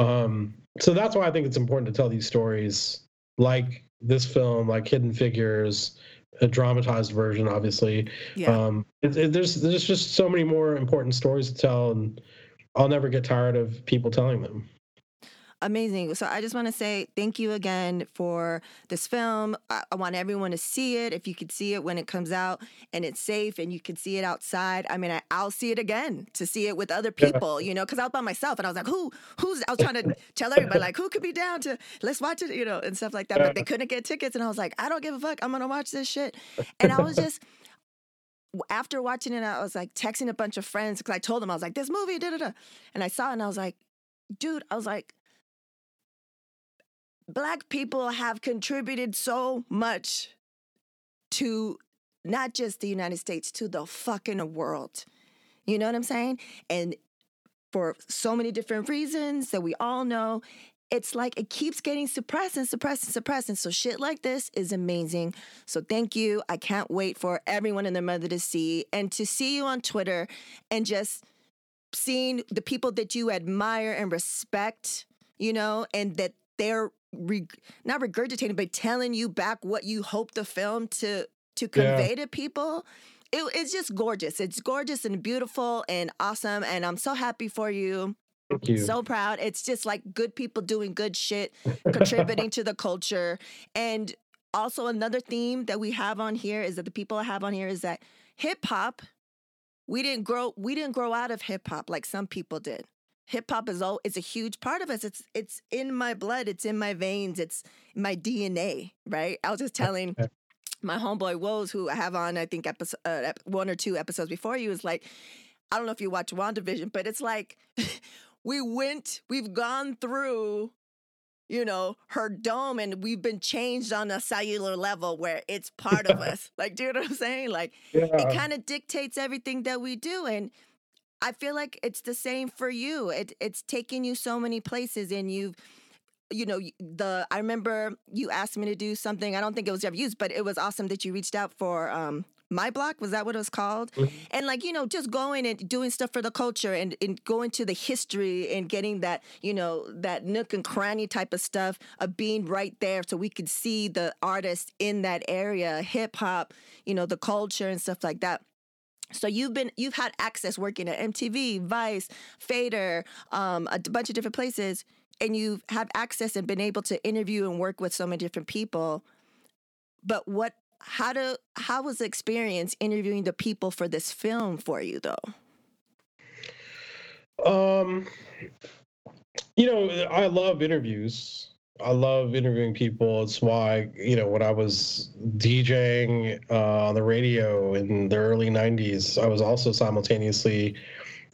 So that's why I think it's important to tell these stories, like this film, like Hidden Figures, a dramatized version, obviously. Yeah. There's just so many more important stories to tell, and I'll never get tired of people telling them. Amazing. So I just want to say thank you again for this film. I want everyone to see it. If you could see it when it comes out and it's safe and you can see it outside, I mean, I'll see it again to see it with other people, you know, because I was by myself and I was like, I was trying to tell everybody, like, who could be down to, let's watch it, you know, and stuff like that. But they couldn't get tickets. And I was like, I don't give a fuck. I'm going to watch this shit. And I was just after watching it, I was like texting a bunch of friends because I told them, I was like, this movie, da-da-da. And I saw it and I was like, dude, I was like, Black people have contributed so much to not just the United States, to the fucking world. You know what I'm saying? And for so many different reasons that we all know, it's like it keeps getting suppressed and suppressed and suppressed. And so shit like this is amazing. So thank you. I can't wait for everyone and their mother to see, and to see you on Twitter and just seeing the people that you admire and respect, you know, and that they're not regurgitating, but telling you back what you hope the film to convey to people. It's just gorgeous. It's gorgeous and beautiful and awesome. And I'm so happy for you. Thank you. So proud. It's just like good people doing good shit, contributing to the culture. And also another theme that we have on here is that the people I have on here is that hip hop, we didn't grow out of hip hop like some people did. Hip hop is it's a huge part of us. It's in my blood. It's in my veins. It's my DNA, right? I was just telling my homeboy Woz, who I have on, I think episode 1 or 2 episodes before you, is like, I don't know if you watch WandaVision, but it's like we've gone through, you know, her dome, and we've been changed on a cellular level where it's part of us. Like, do you know what I'm saying? Like, it kind of dictates everything that we do. And I feel like it's the same for you. It's taken you so many places, and you've, you know, I remember you asked me to do something. I don't think it was ever used, but it was awesome that you reached out for My Block. Was that what it was called? Mm-hmm. And like, you know, just going and doing stuff for the culture and going to the history and getting that, you know, that nook and cranny type of stuff of being right there so we could see the artists in that area, hip hop, you know, the culture and stuff like that. So you've had access working at MTV, Vice, Fader, a bunch of different places. And you have access and been able to interview and work with so many different people. But how was the experience interviewing the people for this film for you, though? You know, I love interviews. I love interviewing people. It's why, you know, when I was DJing on the radio in the early 90s, I was also simultaneously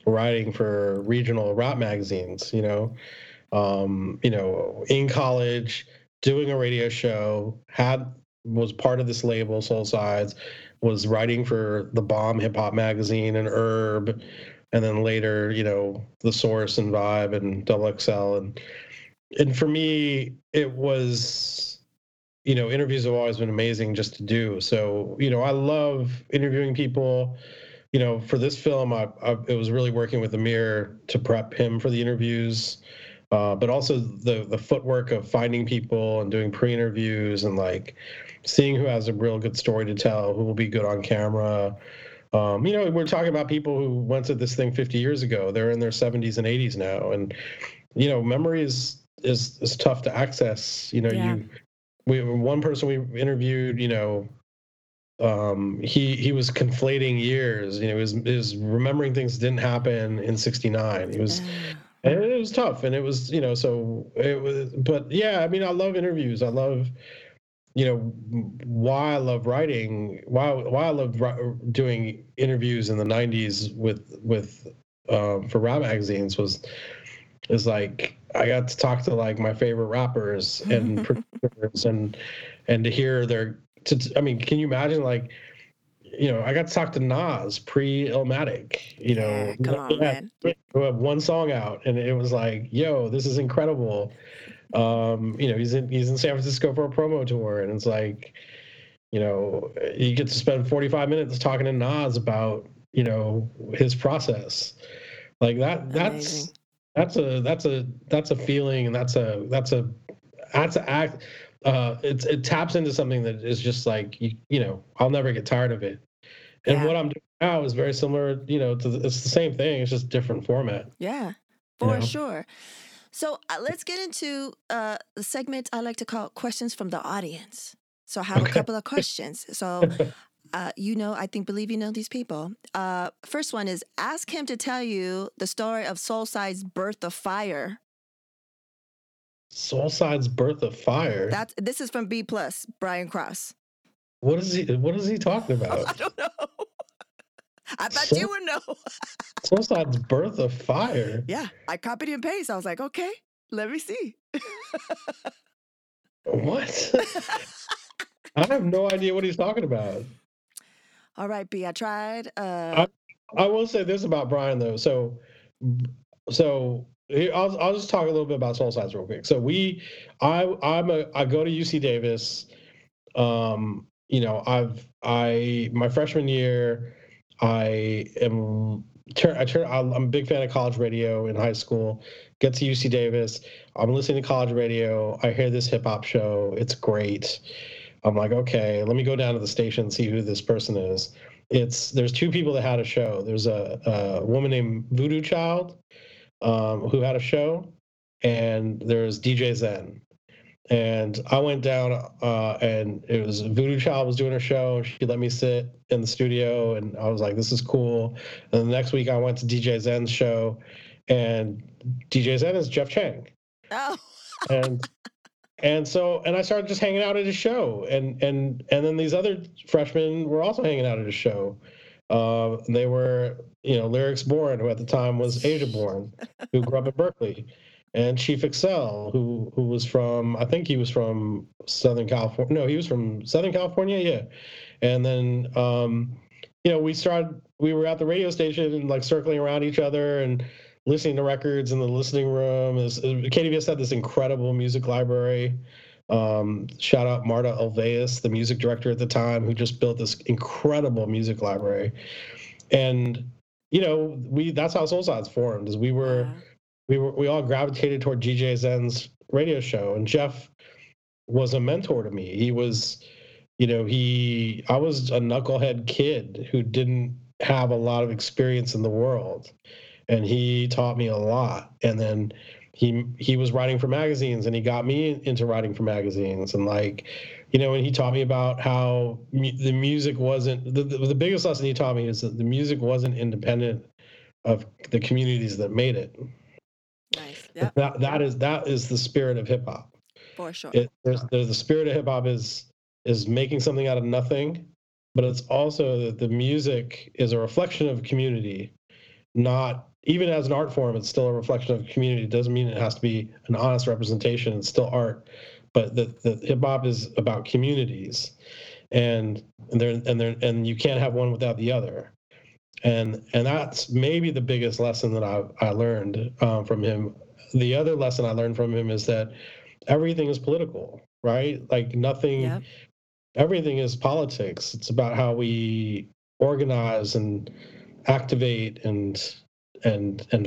writing for regional rap magazines, you know. You know, in college, doing a radio show, was part of this label, Soulsides, was writing for the Bomb Hip Hop Magazine and Herb, and then later, you know, The Source and Vibe and XXL, and for me, it was, you know, interviews have always been amazing just to do. So, you know, I love interviewing people. You know, for this film, it was really working with Amir to prep him for the interviews. But also the footwork of finding people and doing pre-interviews and like seeing who has a real good story to tell, who will be good on camera. You know, we're talking about people who went to this thing 50 years ago. They're in their 70s and 80s now, and you know, memory is tough to access. You know, one person we interviewed, you know, he was conflating years. You know, he was remembering things that didn't happen in '69. He was. And it was tough, and it was, you know, so it was, but yeah, I mean, I love interviews. I love, you know, why I love writing, why I loved doing interviews in the 90s with for rap magazines is like, I got to talk to like my favorite rappers and producers and to hear I mean, can you imagine, like, you know, I got to talk to Nas pre-Illmatic, you know, we had one song out, and it was like, yo, this is incredible. You know, he's in San Francisco for a promo tour, and it's like, you know, you get to spend 45 minutes talking to Nas about, you know, his process. Like that's a feeling, and that's an act. It taps into something that is just like, you know, I'll never get tired of it. And what I'm doing now is very similar, you know, it's the same thing. It's just different format. Yeah, for sure. So let's get into the segment I like to call Questions from the Audience. So I have a couple of questions. So, you know, I believe you know these people. First one is, ask him to tell you the story of Soulside's Birth of Fire. Soulside's Birth of Fire. This is from B+, Brian Cross. What is he talking about? I don't know. I thought you would know. Soulsides Birth of Fire. Yeah, I copied and pasted. I was like, okay, let me see. What? I have no idea what he's talking about. All right, B, I tried. I will say this about Brian, though. So I'll just talk a little bit about Soulsides real quick. So I go to UC Davis. You know, my freshman year, I'm a big fan of college radio in high school. Get to UC Davis. I'm listening to college radio. I hear this hip hop show. It's great. I'm like, okay, let me go down to the station and see who this person is. There's two people that had a show. There's a woman named Voodoo Child who had a show, and there's DJ Zen. And I went down, and it was Voodoo Child was doing her show. She let me sit in the studio, and I was like, this is cool. And the next week I went to DJ Zen's show, and DJ Zen is Jeff Chang. Oh. And so I started just hanging out at his show, and then these other freshmen were also hanging out at his show. They were, Lyrics Born, who at the time was Asia Born, who grew up in Berkeley, and Chief Excel, who was from, I think he was from Southern California. No, he was from Southern California, yeah. And then, we were at the radio station and like circling around each other and listening to records in the listening room. KDBS had this incredible music library. Shout out Marta Alveus, the music director at the time, who just built this incredible music library. And, that's how Soulsides formed, is we all gravitated toward DJ Zen's radio show. And Jeff was a mentor to me. He was, I was a knucklehead kid who didn't have a lot of experience in the world. And he taught me a lot. And then he was writing for magazines, and he got me into writing for magazines. And and he taught me about how the music wasn't, the biggest lesson he taught me is that the music wasn't independent of the communities that made it. Nice. Yep. That is the spirit of hip hop. For sure. The spirit of hip hop is making something out of nothing, but it's also that the music is a reflection of community. Not even as an art form, it's still a reflection of community. It doesn't mean it has to be an honest representation. It's still art, but the hip hop is about communities, and you can't have one without the other, and that's maybe the biggest lesson that I learned from him. The other lesson I learned from him is that everything is political, right? Like nothing, yeah. Everything is politics. It's about how we organize and activate and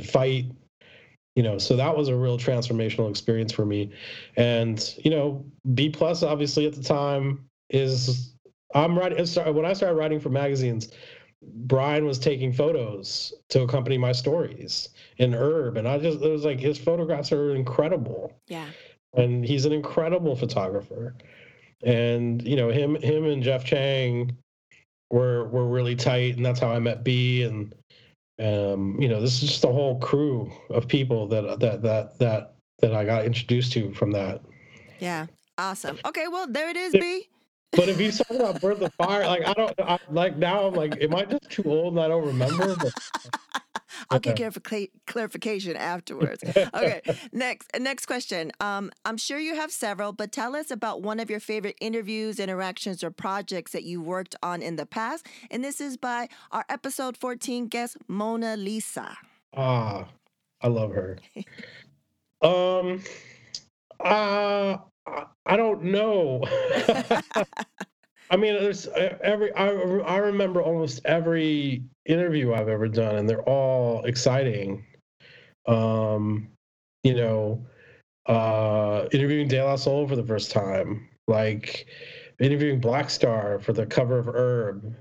fight, so that was a real transformational experience for me. And B+ obviously at the time is when I started writing for magazines, Brian was taking photos to accompany my stories in Herb, and it was like his photographs are incredible. Yeah, and he's an incredible photographer, and him and Jeff Chang were really tight, and that's how I met B. And this is just a whole crew of people that I got introduced to from that. Yeah, awesome. Okay, well there it is, B. But if you talk about Birth of Fire, now I'm like, am I just too old and I don't remember? But, I'll get clarification afterwards. Okay, next question. I'm sure you have several, but tell us about one of your favorite interviews, interactions, or projects that you worked on in the past. And this is by our episode 14 guest, Mona Lisa. Ah, I love her. I don't know. I mean, there's I remember almost every interview I've ever done, and they're all exciting. Interviewing De La Soul for the first time, like interviewing Black Star for the cover of Herb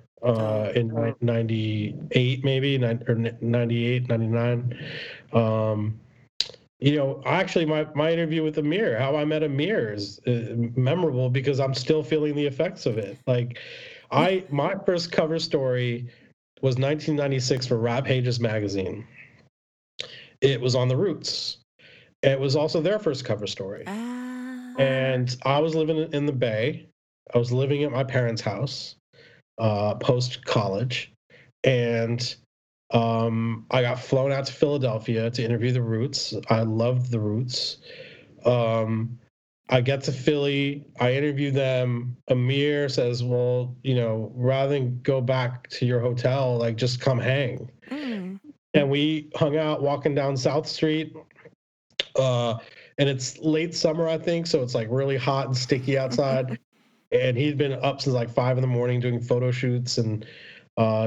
in 98, maybe, or 98, 99. Actually, my interview with Amir, how I met Amir, is memorable because I'm still feeling the effects of it. Like, my first cover story was 1996 for Rob Hage's magazine. It was on The Roots. It was also their first cover story. And I was living in the Bay. I was living at my parents' house post-college. And I got flown out to Philadelphia to interview The Roots. I loved The Roots. I get to Philly. I interview them. Amir says, well, you know, rather than go back to your hotel, like, just come hang. Mm. And we hung out walking down South Street. And it's late summer, I think, so it's, like, really hot and sticky outside. And he'd been up since, like, 5 a.m. doing photo shoots and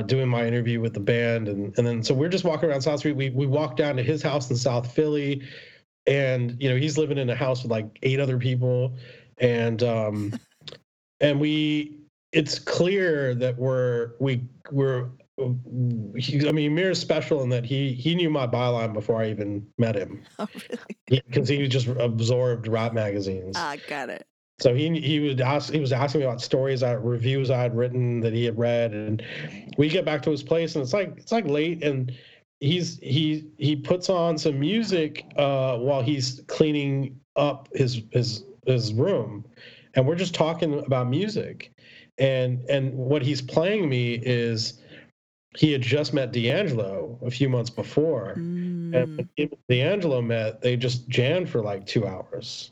doing my interview with the band. And then so we're just walking around South Street. We walked down to his house in South Philly. And, you know, he's living in a house with like 8 other people. And it's clear that Amir's special in that he knew my byline before I even met him. Oh, really? Because he just absorbed rap magazines. Ah, got it. So he was asking me about reviews I had written that he had read, and we get back to his place, and it's like late, and he puts on some music while he's cleaning up his room, and we're just talking about music, and what he's playing me is he had just met D'Angelo a few months before, and when he and D'Angelo met, they just jammed for like 2 hours.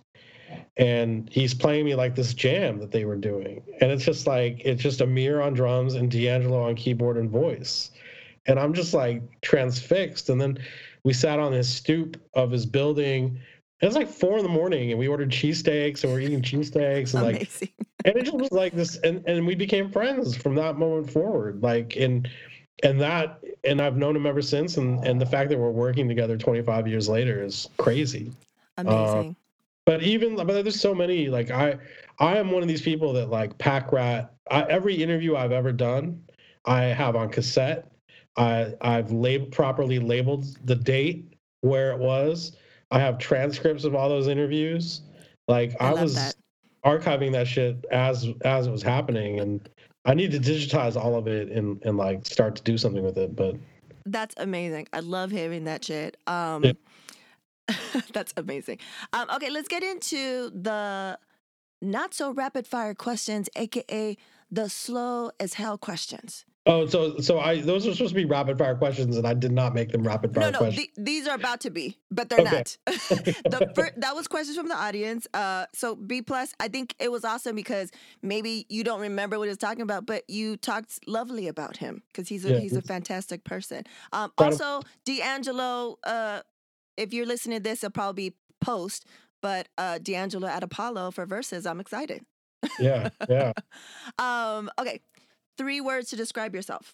And he's playing me like this jam that they were doing. And it's just Amir on drums and D'Angelo on keyboard and voice. And I'm just like transfixed. And then we sat on his stoop of his building. It was like 4 a.m. and we ordered cheesesteaks and we're eating cheesesteaks. And amazing. And it just was like this. And we became friends from that moment forward. Like, and I've known him ever since. And the fact that we're working together 25 years later is crazy. Amazing. But there's so many, like, I am one of these people that, like, pack rat. Every interview I've ever done, I have on cassette. I've properly labeled the date where it was. I have transcripts of all those interviews. Like, I was archiving that shit as it was happening, and I need to digitize all of it and like start to do something with it. But that's amazing. I love hearing that shit. Yeah. That's amazing. Okay, let's get into the not so rapid fire questions, aka the slow as hell questions. Oh, so those are supposed to be rapid fire questions, and I did not make them rapid fire questions. These are about to be, but they're not. That was questions from the audience. So B+, I think it was awesome because maybe you don't remember what he was talking about, but you talked lovely about him because he's a fantastic person. Also, D'Angelo. If you're listening to this, it'll probably be post, but D'Angelo at Apollo for Versus. I'm excited. Yeah, yeah. Okay, 3 words to describe yourself.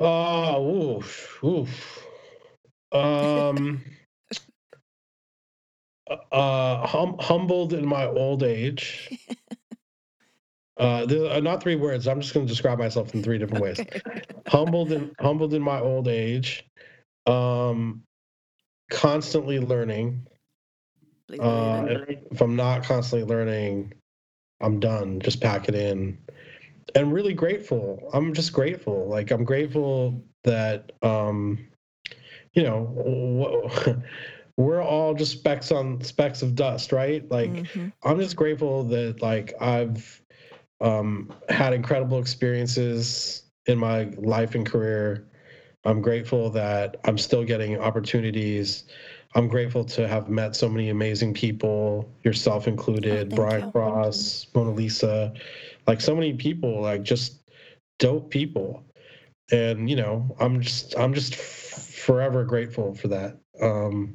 Oh, oof, oof. Humbled in my old age. There are not 3 words. I'm just going to describe myself in 3 different ways. Humbled in my old age. Constantly learning. If I'm not constantly learning, I'm done. Just pack it in. And really grateful. I'm just grateful. Like, I'm grateful that, you know, we're all just specks of dust, right? Like, mm-hmm. I'm just grateful that, like, I've had incredible experiences in my life and career. I'm grateful that I'm still getting opportunities. I'm grateful to have met so many amazing people, yourself included, Brian Cross, Mona Lisa, like so many people, like just dope people. And, you know, I'm just forever grateful for that. You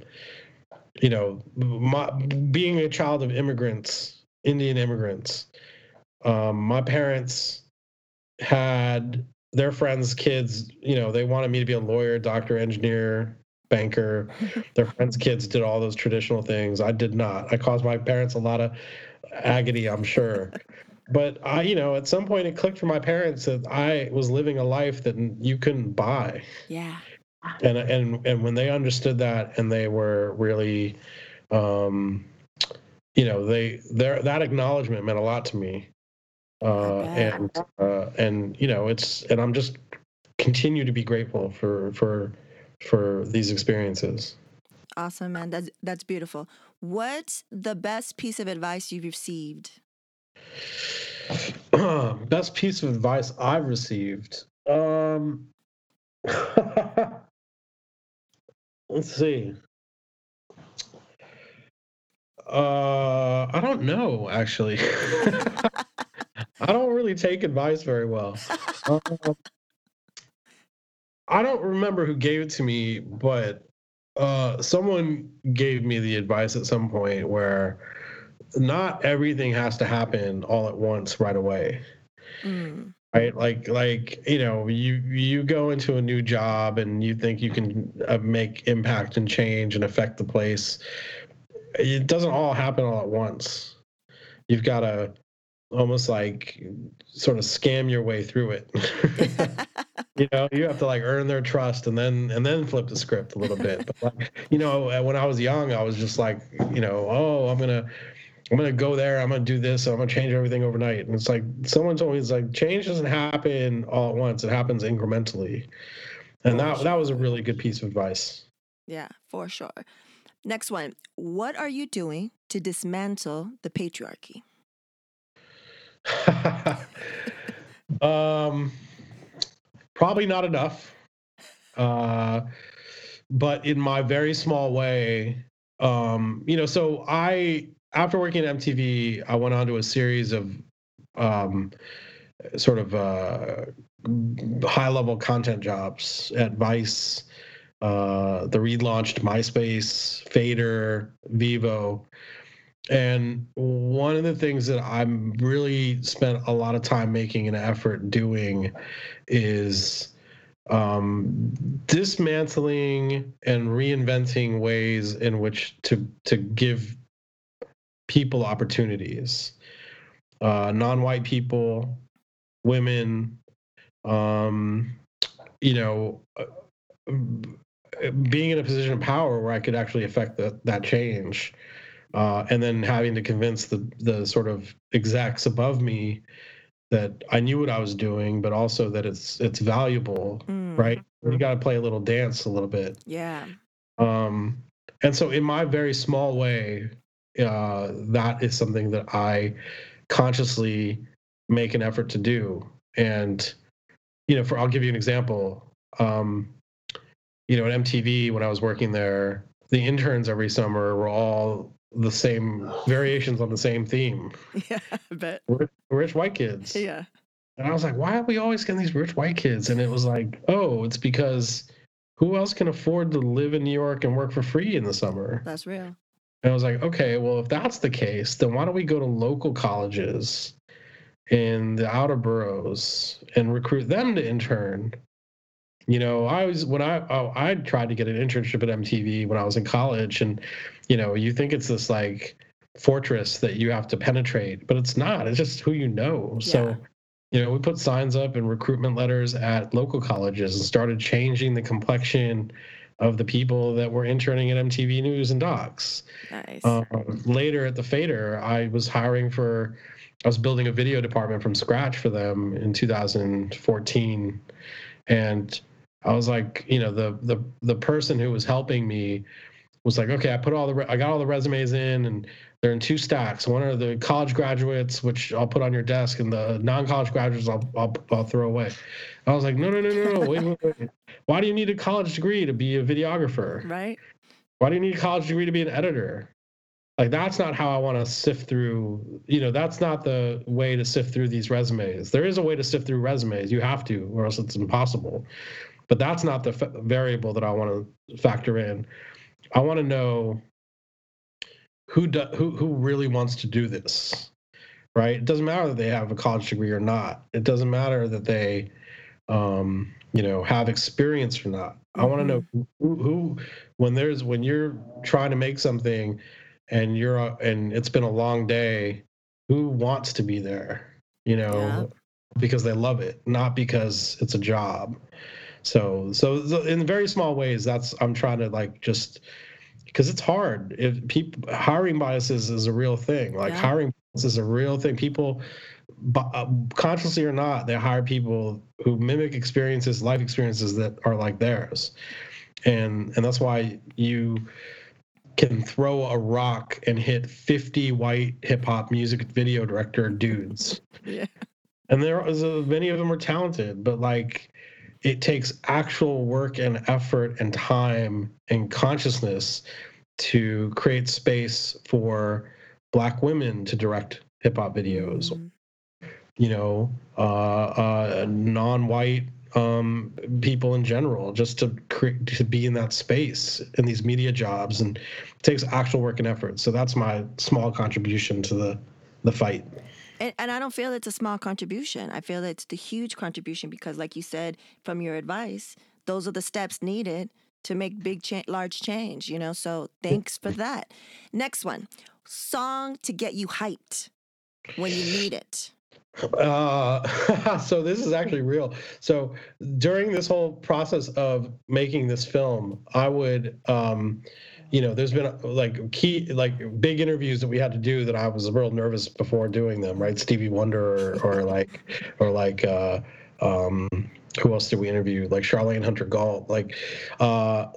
know, being a child of immigrants, Indian immigrants, my parents had their friends' kids, you know, they wanted me to be a lawyer, doctor, engineer, banker. Their friends' kids did all those traditional things. I did not. I caused my parents a lot of agony, I'm sure. But I, you know, at some point it clicked for my parents that I was living a life that you couldn't buy. Yeah. And when they understood that, and they were really, you know, that acknowledgement meant a lot to me. And you know, and I'm just continue to be grateful for these experiences. Awesome, man. That's beautiful. What's the best piece of advice you've received? Best piece of advice I've received. Let's see. I don't know, actually. I don't really take advice very well. I don't remember who gave it to me, but someone gave me the advice at some point where not everything has to happen all at once right away. Mm. Right? Like, you know, you go into a new job and you think you can make impact and change and affect the place. It doesn't all happen all at once. You've got to almost like sort of scam your way through it. You know, you have to like earn their trust and then flip the script a little bit. But like, you know, when I was young, I was just like, you know, oh, I'm gonna go there. I'm gonna do this. I'm gonna change everything overnight. And it's like someone's always like, change doesn't happen all at once. It happens incrementally. And that was a really good piece of advice. Yeah, for sure. Next one. What are you doing to dismantle the patriarchy? Probably not enough. But in my very small way, you know, so after working at MTV, I went on to a series of sort of high-level content jobs at Vice, the relaunched MySpace, Fader, Vevo. And one of the things that I'm really spent a lot of time making an effort doing is dismantling and reinventing ways in which to give people opportunities, non-white people, women, you know, being in a position of power where I could actually affect that change. And then having to convince the sort of execs above me that I knew what I was doing, but also that it's valuable, right? You got to play a little dance a little bit. Yeah. And so in my very small way, that is something that I consciously make an effort to do. And, you know, I'll give you an example. You know, at MTV, when I was working there, the interns every summer were all the same variations on the same theme. Yeah, I bet. Rich white kids. Yeah. And I was like, why are we always getting these rich white kids? And it was like, oh, it's because who else can afford to live in New York and work for free in the summer? That's real. And I was like, okay, well, if that's the case, then why don't we go to local colleges in the outer boroughs and recruit them to intern? You know, I tried to get an internship at MTV when I was in college, and, you know, you think it's this like fortress that you have to penetrate, but it's not. It's just who you know. Yeah. So, you know, we put signs up and recruitment letters at local colleges and started changing the complexion of the people that were interning at MTV News and Docs. Nice. Later at the Fader, I was building a video department from scratch for them in 2014, and I was like, you know, the person who was helping me was like, okay, I got all the resumes in, and they're in two stacks. One are the college graduates, which I'll put on your desk, and the non-college graduates I'll throw away. I was like, no, wait. Why do you need a college degree to be a videographer? Right. Why do you need a college degree to be an editor? Like, that's not how I want to sift through, you know, that's not the way to sift through these resumes. There is a way to sift through resumes. You have to, or else it's impossible. But that's not the variable that I want to factor in. I want to know who really wants to do this, right? It doesn't matter that they have a college degree or not. It doesn't matter that they, you know, have experience or not. Mm-hmm. I want to know who when you're trying to make something and and it's been a long day, who wants to be there, you know, because they love it, not because it's a job. So in very small ways, I'm trying to like just because it's hard. If people hiring biases is a real thing. Like hiring biases is a real thing. People, consciously or not, they hire people who mimic experiences, life experiences that are like theirs, and that's why you can throw a rock and hit 50 white hip hop music video director dudes. Yeah. And there was many of them were talented, but like it takes actual work and effort and time and consciousness to create space for Black women to direct hip hop videos, you know, non-white people in general, just to be in that space in these media jobs, and it takes actual work and effort. So that's my small contribution to the fight. And I don't feel it's a small contribution. I feel it's the huge contribution because, like you said, from your advice, those are the steps needed to make large change, you know? So thanks for that. Next one, song to get you hyped when you need it. So this is actually real. So during this whole process of making this film, I would, you know, there's been like big interviews that we had to do that I was real nervous before doing them, right? Stevie Wonder or who else did we interview? Like Charlene Hunter Galt,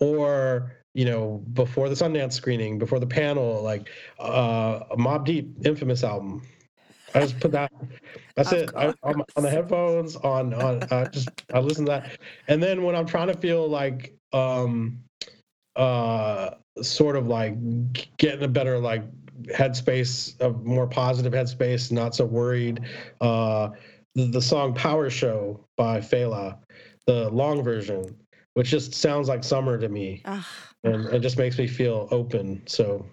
or, you know, before the Sundance screening, before the panel, Mobb Deep Infamous album. I just put that. That's it. On the headphones. I listen to that, and then when I'm trying to feel like, sort of like get in a better like headspace, a more positive headspace, not so worried. The song "Power Show" by Fela, the long version, which just sounds like summer to me, and it just makes me feel open. So.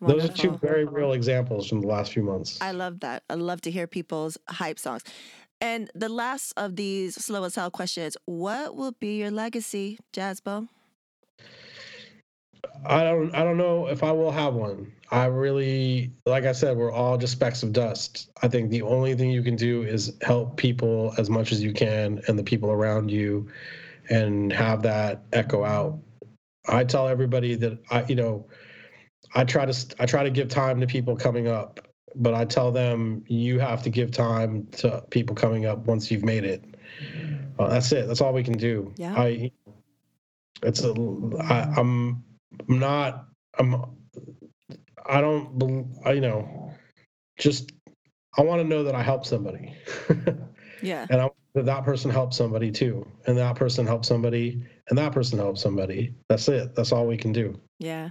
Those are two very real examples from the last few months. I love that. I love to hear people's hype songs. And the last of these slow as hell questions, what will be your legacy, Jazzbo? I don't know if I will have one. I really, like I said, we're all just specks of dust. I think the only thing you can do is help people as much as you can and the people around you and have that echo out. I tell everybody that I try to give time to people coming up, but I tell them you have to give time to people coming up once you've made it. That's it. That's all we can do. Yeah. I want to know that I helped somebody. Yeah. And that person helped somebody too. And that person helped somebody and that person helped somebody. That's it. That's all we can do. Yeah.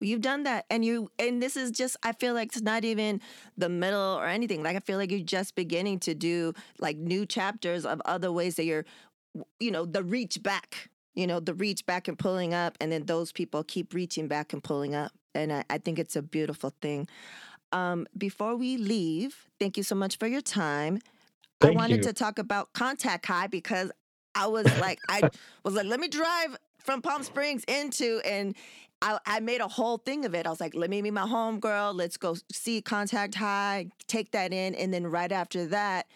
You've done that, and this is just, I feel like it's not even the middle or anything. Like, I feel like you're just beginning to do like new chapters of other ways that you're, you know, the reach back and pulling up. And then those people keep reaching back and pulling up. And I think it's a beautiful thing. Before we leave, thank you so much for your time. I wanted to talk about Contact High because I was like, let me drive from Palm Springs into, and I made a whole thing of it. I was like, let me meet my homegirl. Let's go see Contact High, take that in. And then right after that,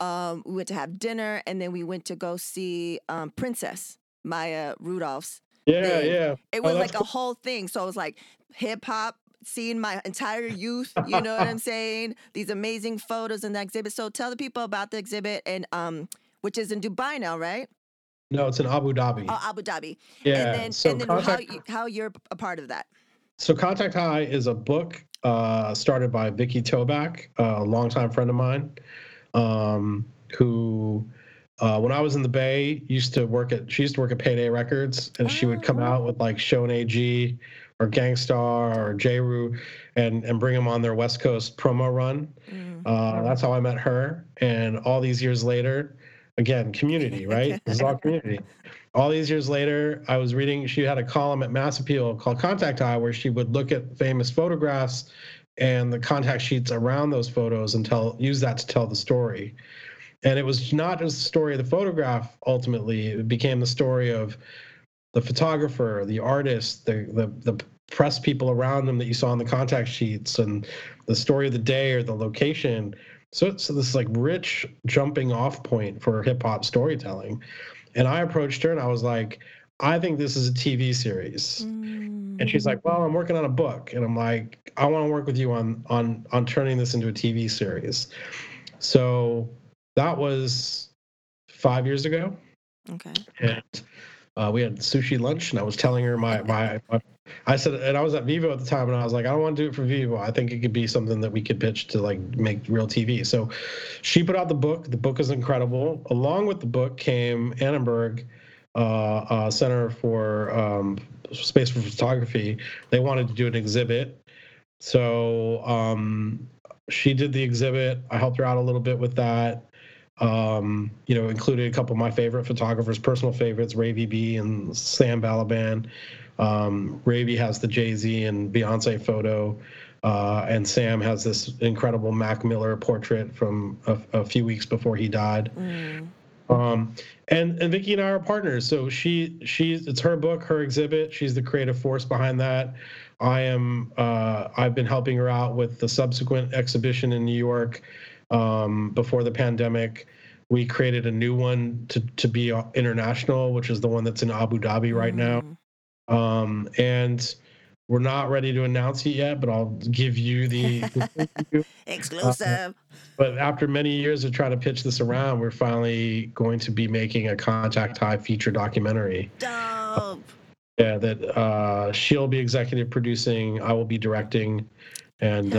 we went to have dinner. And then we went to go see Princess Maya Rudolph's. Yeah, thing. Yeah. It was like a whole thing. So it was like hip hop, seeing my entire youth. You know what I'm saying? These amazing photos in the exhibit. So tell the people about the exhibit, and which is in Dubai now, right? No, it's in Abu Dhabi. Oh, Abu Dhabi. Yeah. And then how you're a part of that. So Contact High is a book started by Vicky Toback, a longtime friend of mine, who when I was in the Bay used to work at Payday Records, and she would come out with like Shown AG or Gangstar or J-Roo and bring them on their West Coast promo run. That's how I met her. And all these years later, again, community, right? This is all community. All these years later, I was reading, she had a column at Mass Appeal called Contact High, where she would look at famous photographs and the contact sheets around those photos and use that to tell the story. And it was not just the story of the photograph, ultimately. It became the story of the photographer, the artist, the press people around them that you saw on the contact sheets, and the story of the day or the location. So this like rich jumping off point for hip hop storytelling. And I approached her and I was like, I think this is a TV series. Mm. And she's like, well, I'm working on a book. And I'm like, I want to work with you on turning this into a TV series. So that was 5 years ago. Okay. And we had sushi lunch, and I was telling her my I said, and I was at Vevo at the time, and I was like, I don't want to do it for Vevo. I think it could be something that we could pitch to like make real TV. So she put out the book. The book is incredible. Along with the book came Annenberg Center for Space for Photography. They wanted to do an exhibit. So she did the exhibit. I helped her out a little bit with that. Included a couple of my favorite photographers, personal favorites, Ray VB and Sam Balaban. Ravy has the Jay-Z and Beyonce photo, and Sam has this incredible Mac Miller portrait from a few weeks before he died. Mm. And Vicky and I are partners. So it's her book, her exhibit. She's the creative force behind that. I've been helping her out with the subsequent exhibition in New York before the pandemic. We created a new one to be international, which is the one that's in Abu Dhabi right now. And we're not ready to announce it yet, but I'll give you the exclusive. But after many years of trying to pitch this around, we're finally going to be making a Contact High feature documentary. Dope. She'll be executive producing, I will be directing, and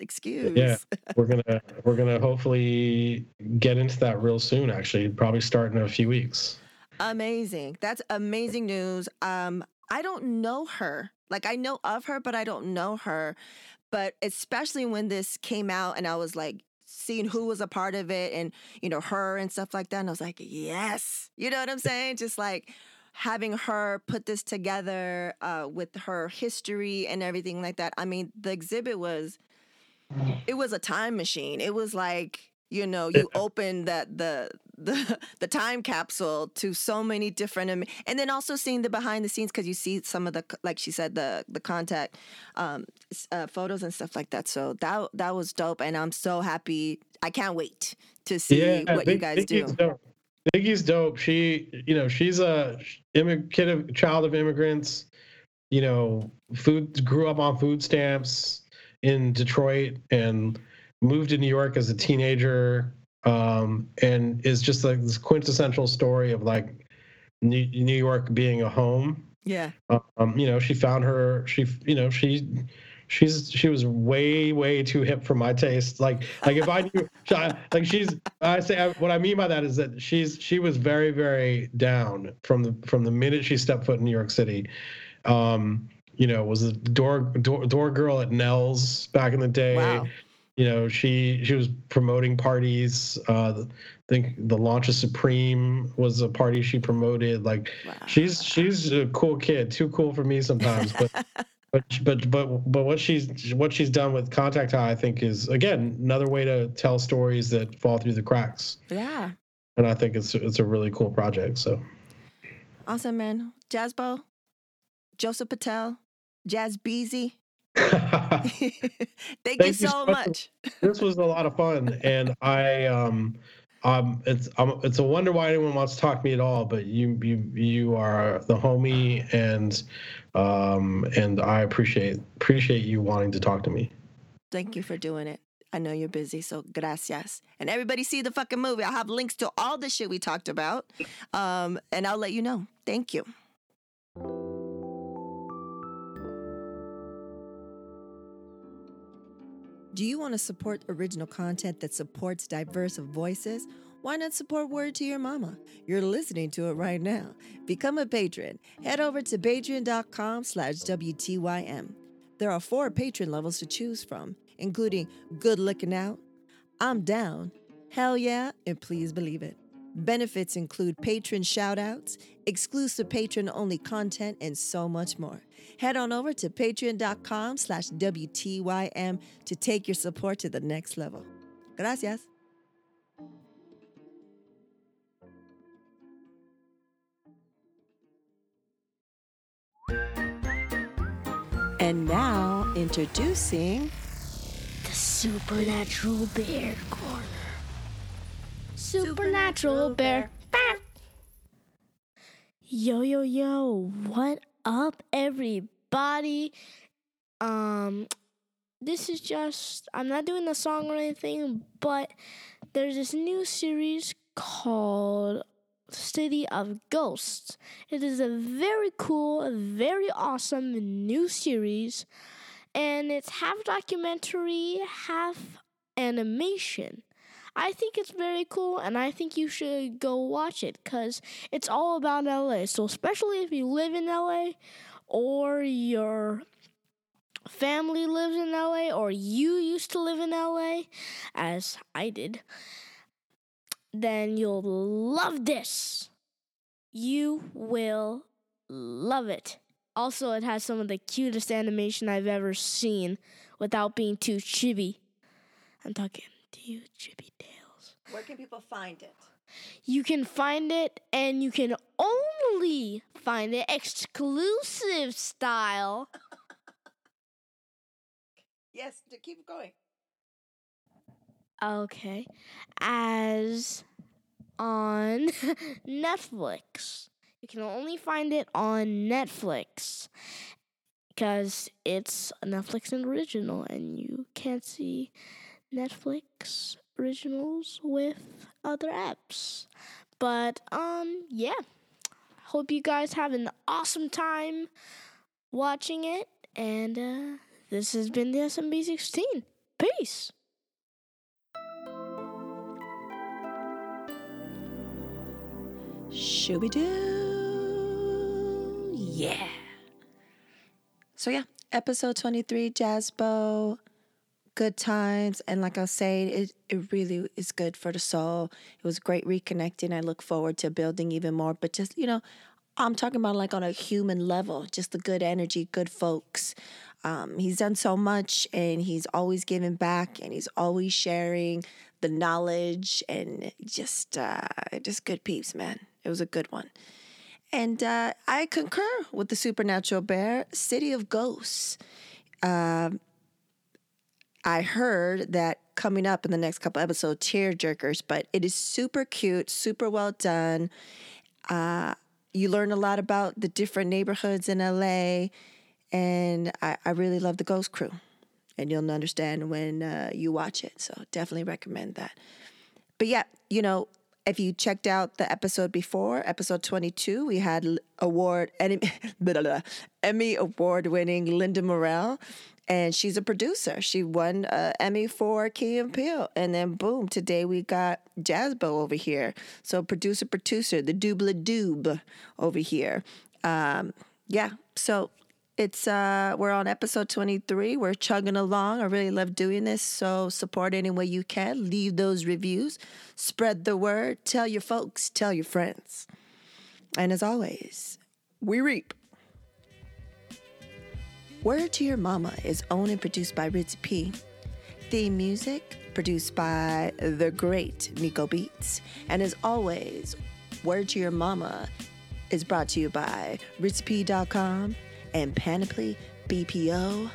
excuse. Yeah, we're gonna hopefully get into that real soon. Actually, probably start in a few weeks. Amazing. That's amazing news. I don't know her. Like, I know of her, but I don't know her. But especially when this came out and I was like seeing who was a part of it and, you know, her and stuff like that. And I was like, yes, you know what I'm saying? Just like having her put this together with her history and everything like that. I mean, the exhibit was a time machine. It was like, you know, you open that the time capsule to so many different, and then also seeing the behind the scenes, because you see some of the, like she said, the contact photos and stuff like that. So that was dope, and I'm so happy. I can't wait to see what you guys do. Biggie's dope. She, you know, she's a child of immigrants. You know, grew up on food stamps in Detroit and moved to New York as a teenager, and is just like this quintessential story of like New York being a home. Yeah. She found her. She was way, way too hip for my taste. Like if I knew, like she's. I say what I mean by that is that she was very, very down from the minute she stepped foot in New York City. Was a door girl at Nell's back in the day. Wow. You know, she was promoting parties. I think the launch of Supreme was a party she promoted. Like, wow. She's a cool kid, too cool for me sometimes. But but what she's done with Contact High, I think, is again another way to tell stories that fall through the cracks. Yeah. And I think it's a really cool project. So. Awesome, man. Jazzbo, Joseph Patel, Jazz Beezy. Thank you so much. This was a lot of fun, and it's a wonder why anyone wants to talk to me at all. But you are the homie, and I appreciate you wanting to talk to me. Thank you for doing it. I know you're busy, so gracias. And everybody see the fucking movie. I'll have links to all the shit we talked about, and I'll let you know. Thank you. Do you want to support original content that supports diverse voices? Why not support Word to Your Mama? You're listening to it right now. Become a patron. Head over to patreon.com/WTYM. There are 4 patron levels to choose from, including Good Looking Out, I'm Down, Hell Yeah, and Please Believe It. Benefits include patron shoutouts, exclusive patron-only content, and so much more. Head on over to patreon.com/WTYM to take your support to the next level. Gracias. And now, introducing the Supernatural Bear Corner. Supernatural Bear. Yo, yo, yo. What up, everybody? This is just, I'm not doing the song or anything, but there's this new series called City of Ghosts. It is a very cool, very awesome new series, and it's half documentary, half animation. I think it's very cool, and I think you should go watch it, because it's all about LA. So especially if you live in LA, or your family lives in LA, or you used to live in LA, as I did, then you'll love this. You will love it. Also, it has some of the cutest animation I've ever seen without being too chibi. I'm talking to you, chibi tails. Where can people find it? You can find it, and you can only find it exclusive style. Yes, to keep going. Okay. As on Netflix. You can only find it on Netflix, because it's a Netflix original, and you can't see Netflix originals with other apps. But, yeah. Hope you guys have an awesome time watching it, and, this has been the SMB 16. Peace. Shooby-doo. Yeah. So, yeah, episode 23, Jazzbo. Good times. And like I said, it really is good for the soul. It was great reconnecting. I look forward to building even more. But just, you know, I'm talking about like on a human level, just the good energy, good folks. He's done so much, and he's always giving back, and he's always sharing the knowledge, and just good peeps, man. It was a good one. And I concur with the Supernatural Bear, City of Ghosts. I heard that coming up in the next couple episodes, tearjerkers, but it is super cute, super well done. You learn a lot about the different neighborhoods in LA, and I really love the Ghost Crew, and you'll understand when you watch it. So definitely recommend that. But yeah, you know, if you checked out the episode before, episode 22, we had Emmy award-winning Linda Morrell, and she's a producer. She won Emmy for Key and Peele, and then boom, today we got Jazzbo over here. So producer, the doobla-doob over here. Yeah, so it's we're on episode 23. We're chugging along. I really love doing this, so support any way you can. Leave those reviews. Spread the word. Tell your folks. Tell your friends. And as always, we reap. Word to Your Mama is owned and produced by Ritzy P. Theme music produced by the great Nico Beats. And as always, Word to Your Mama is brought to you by RitzyP.com and Panoply BPO.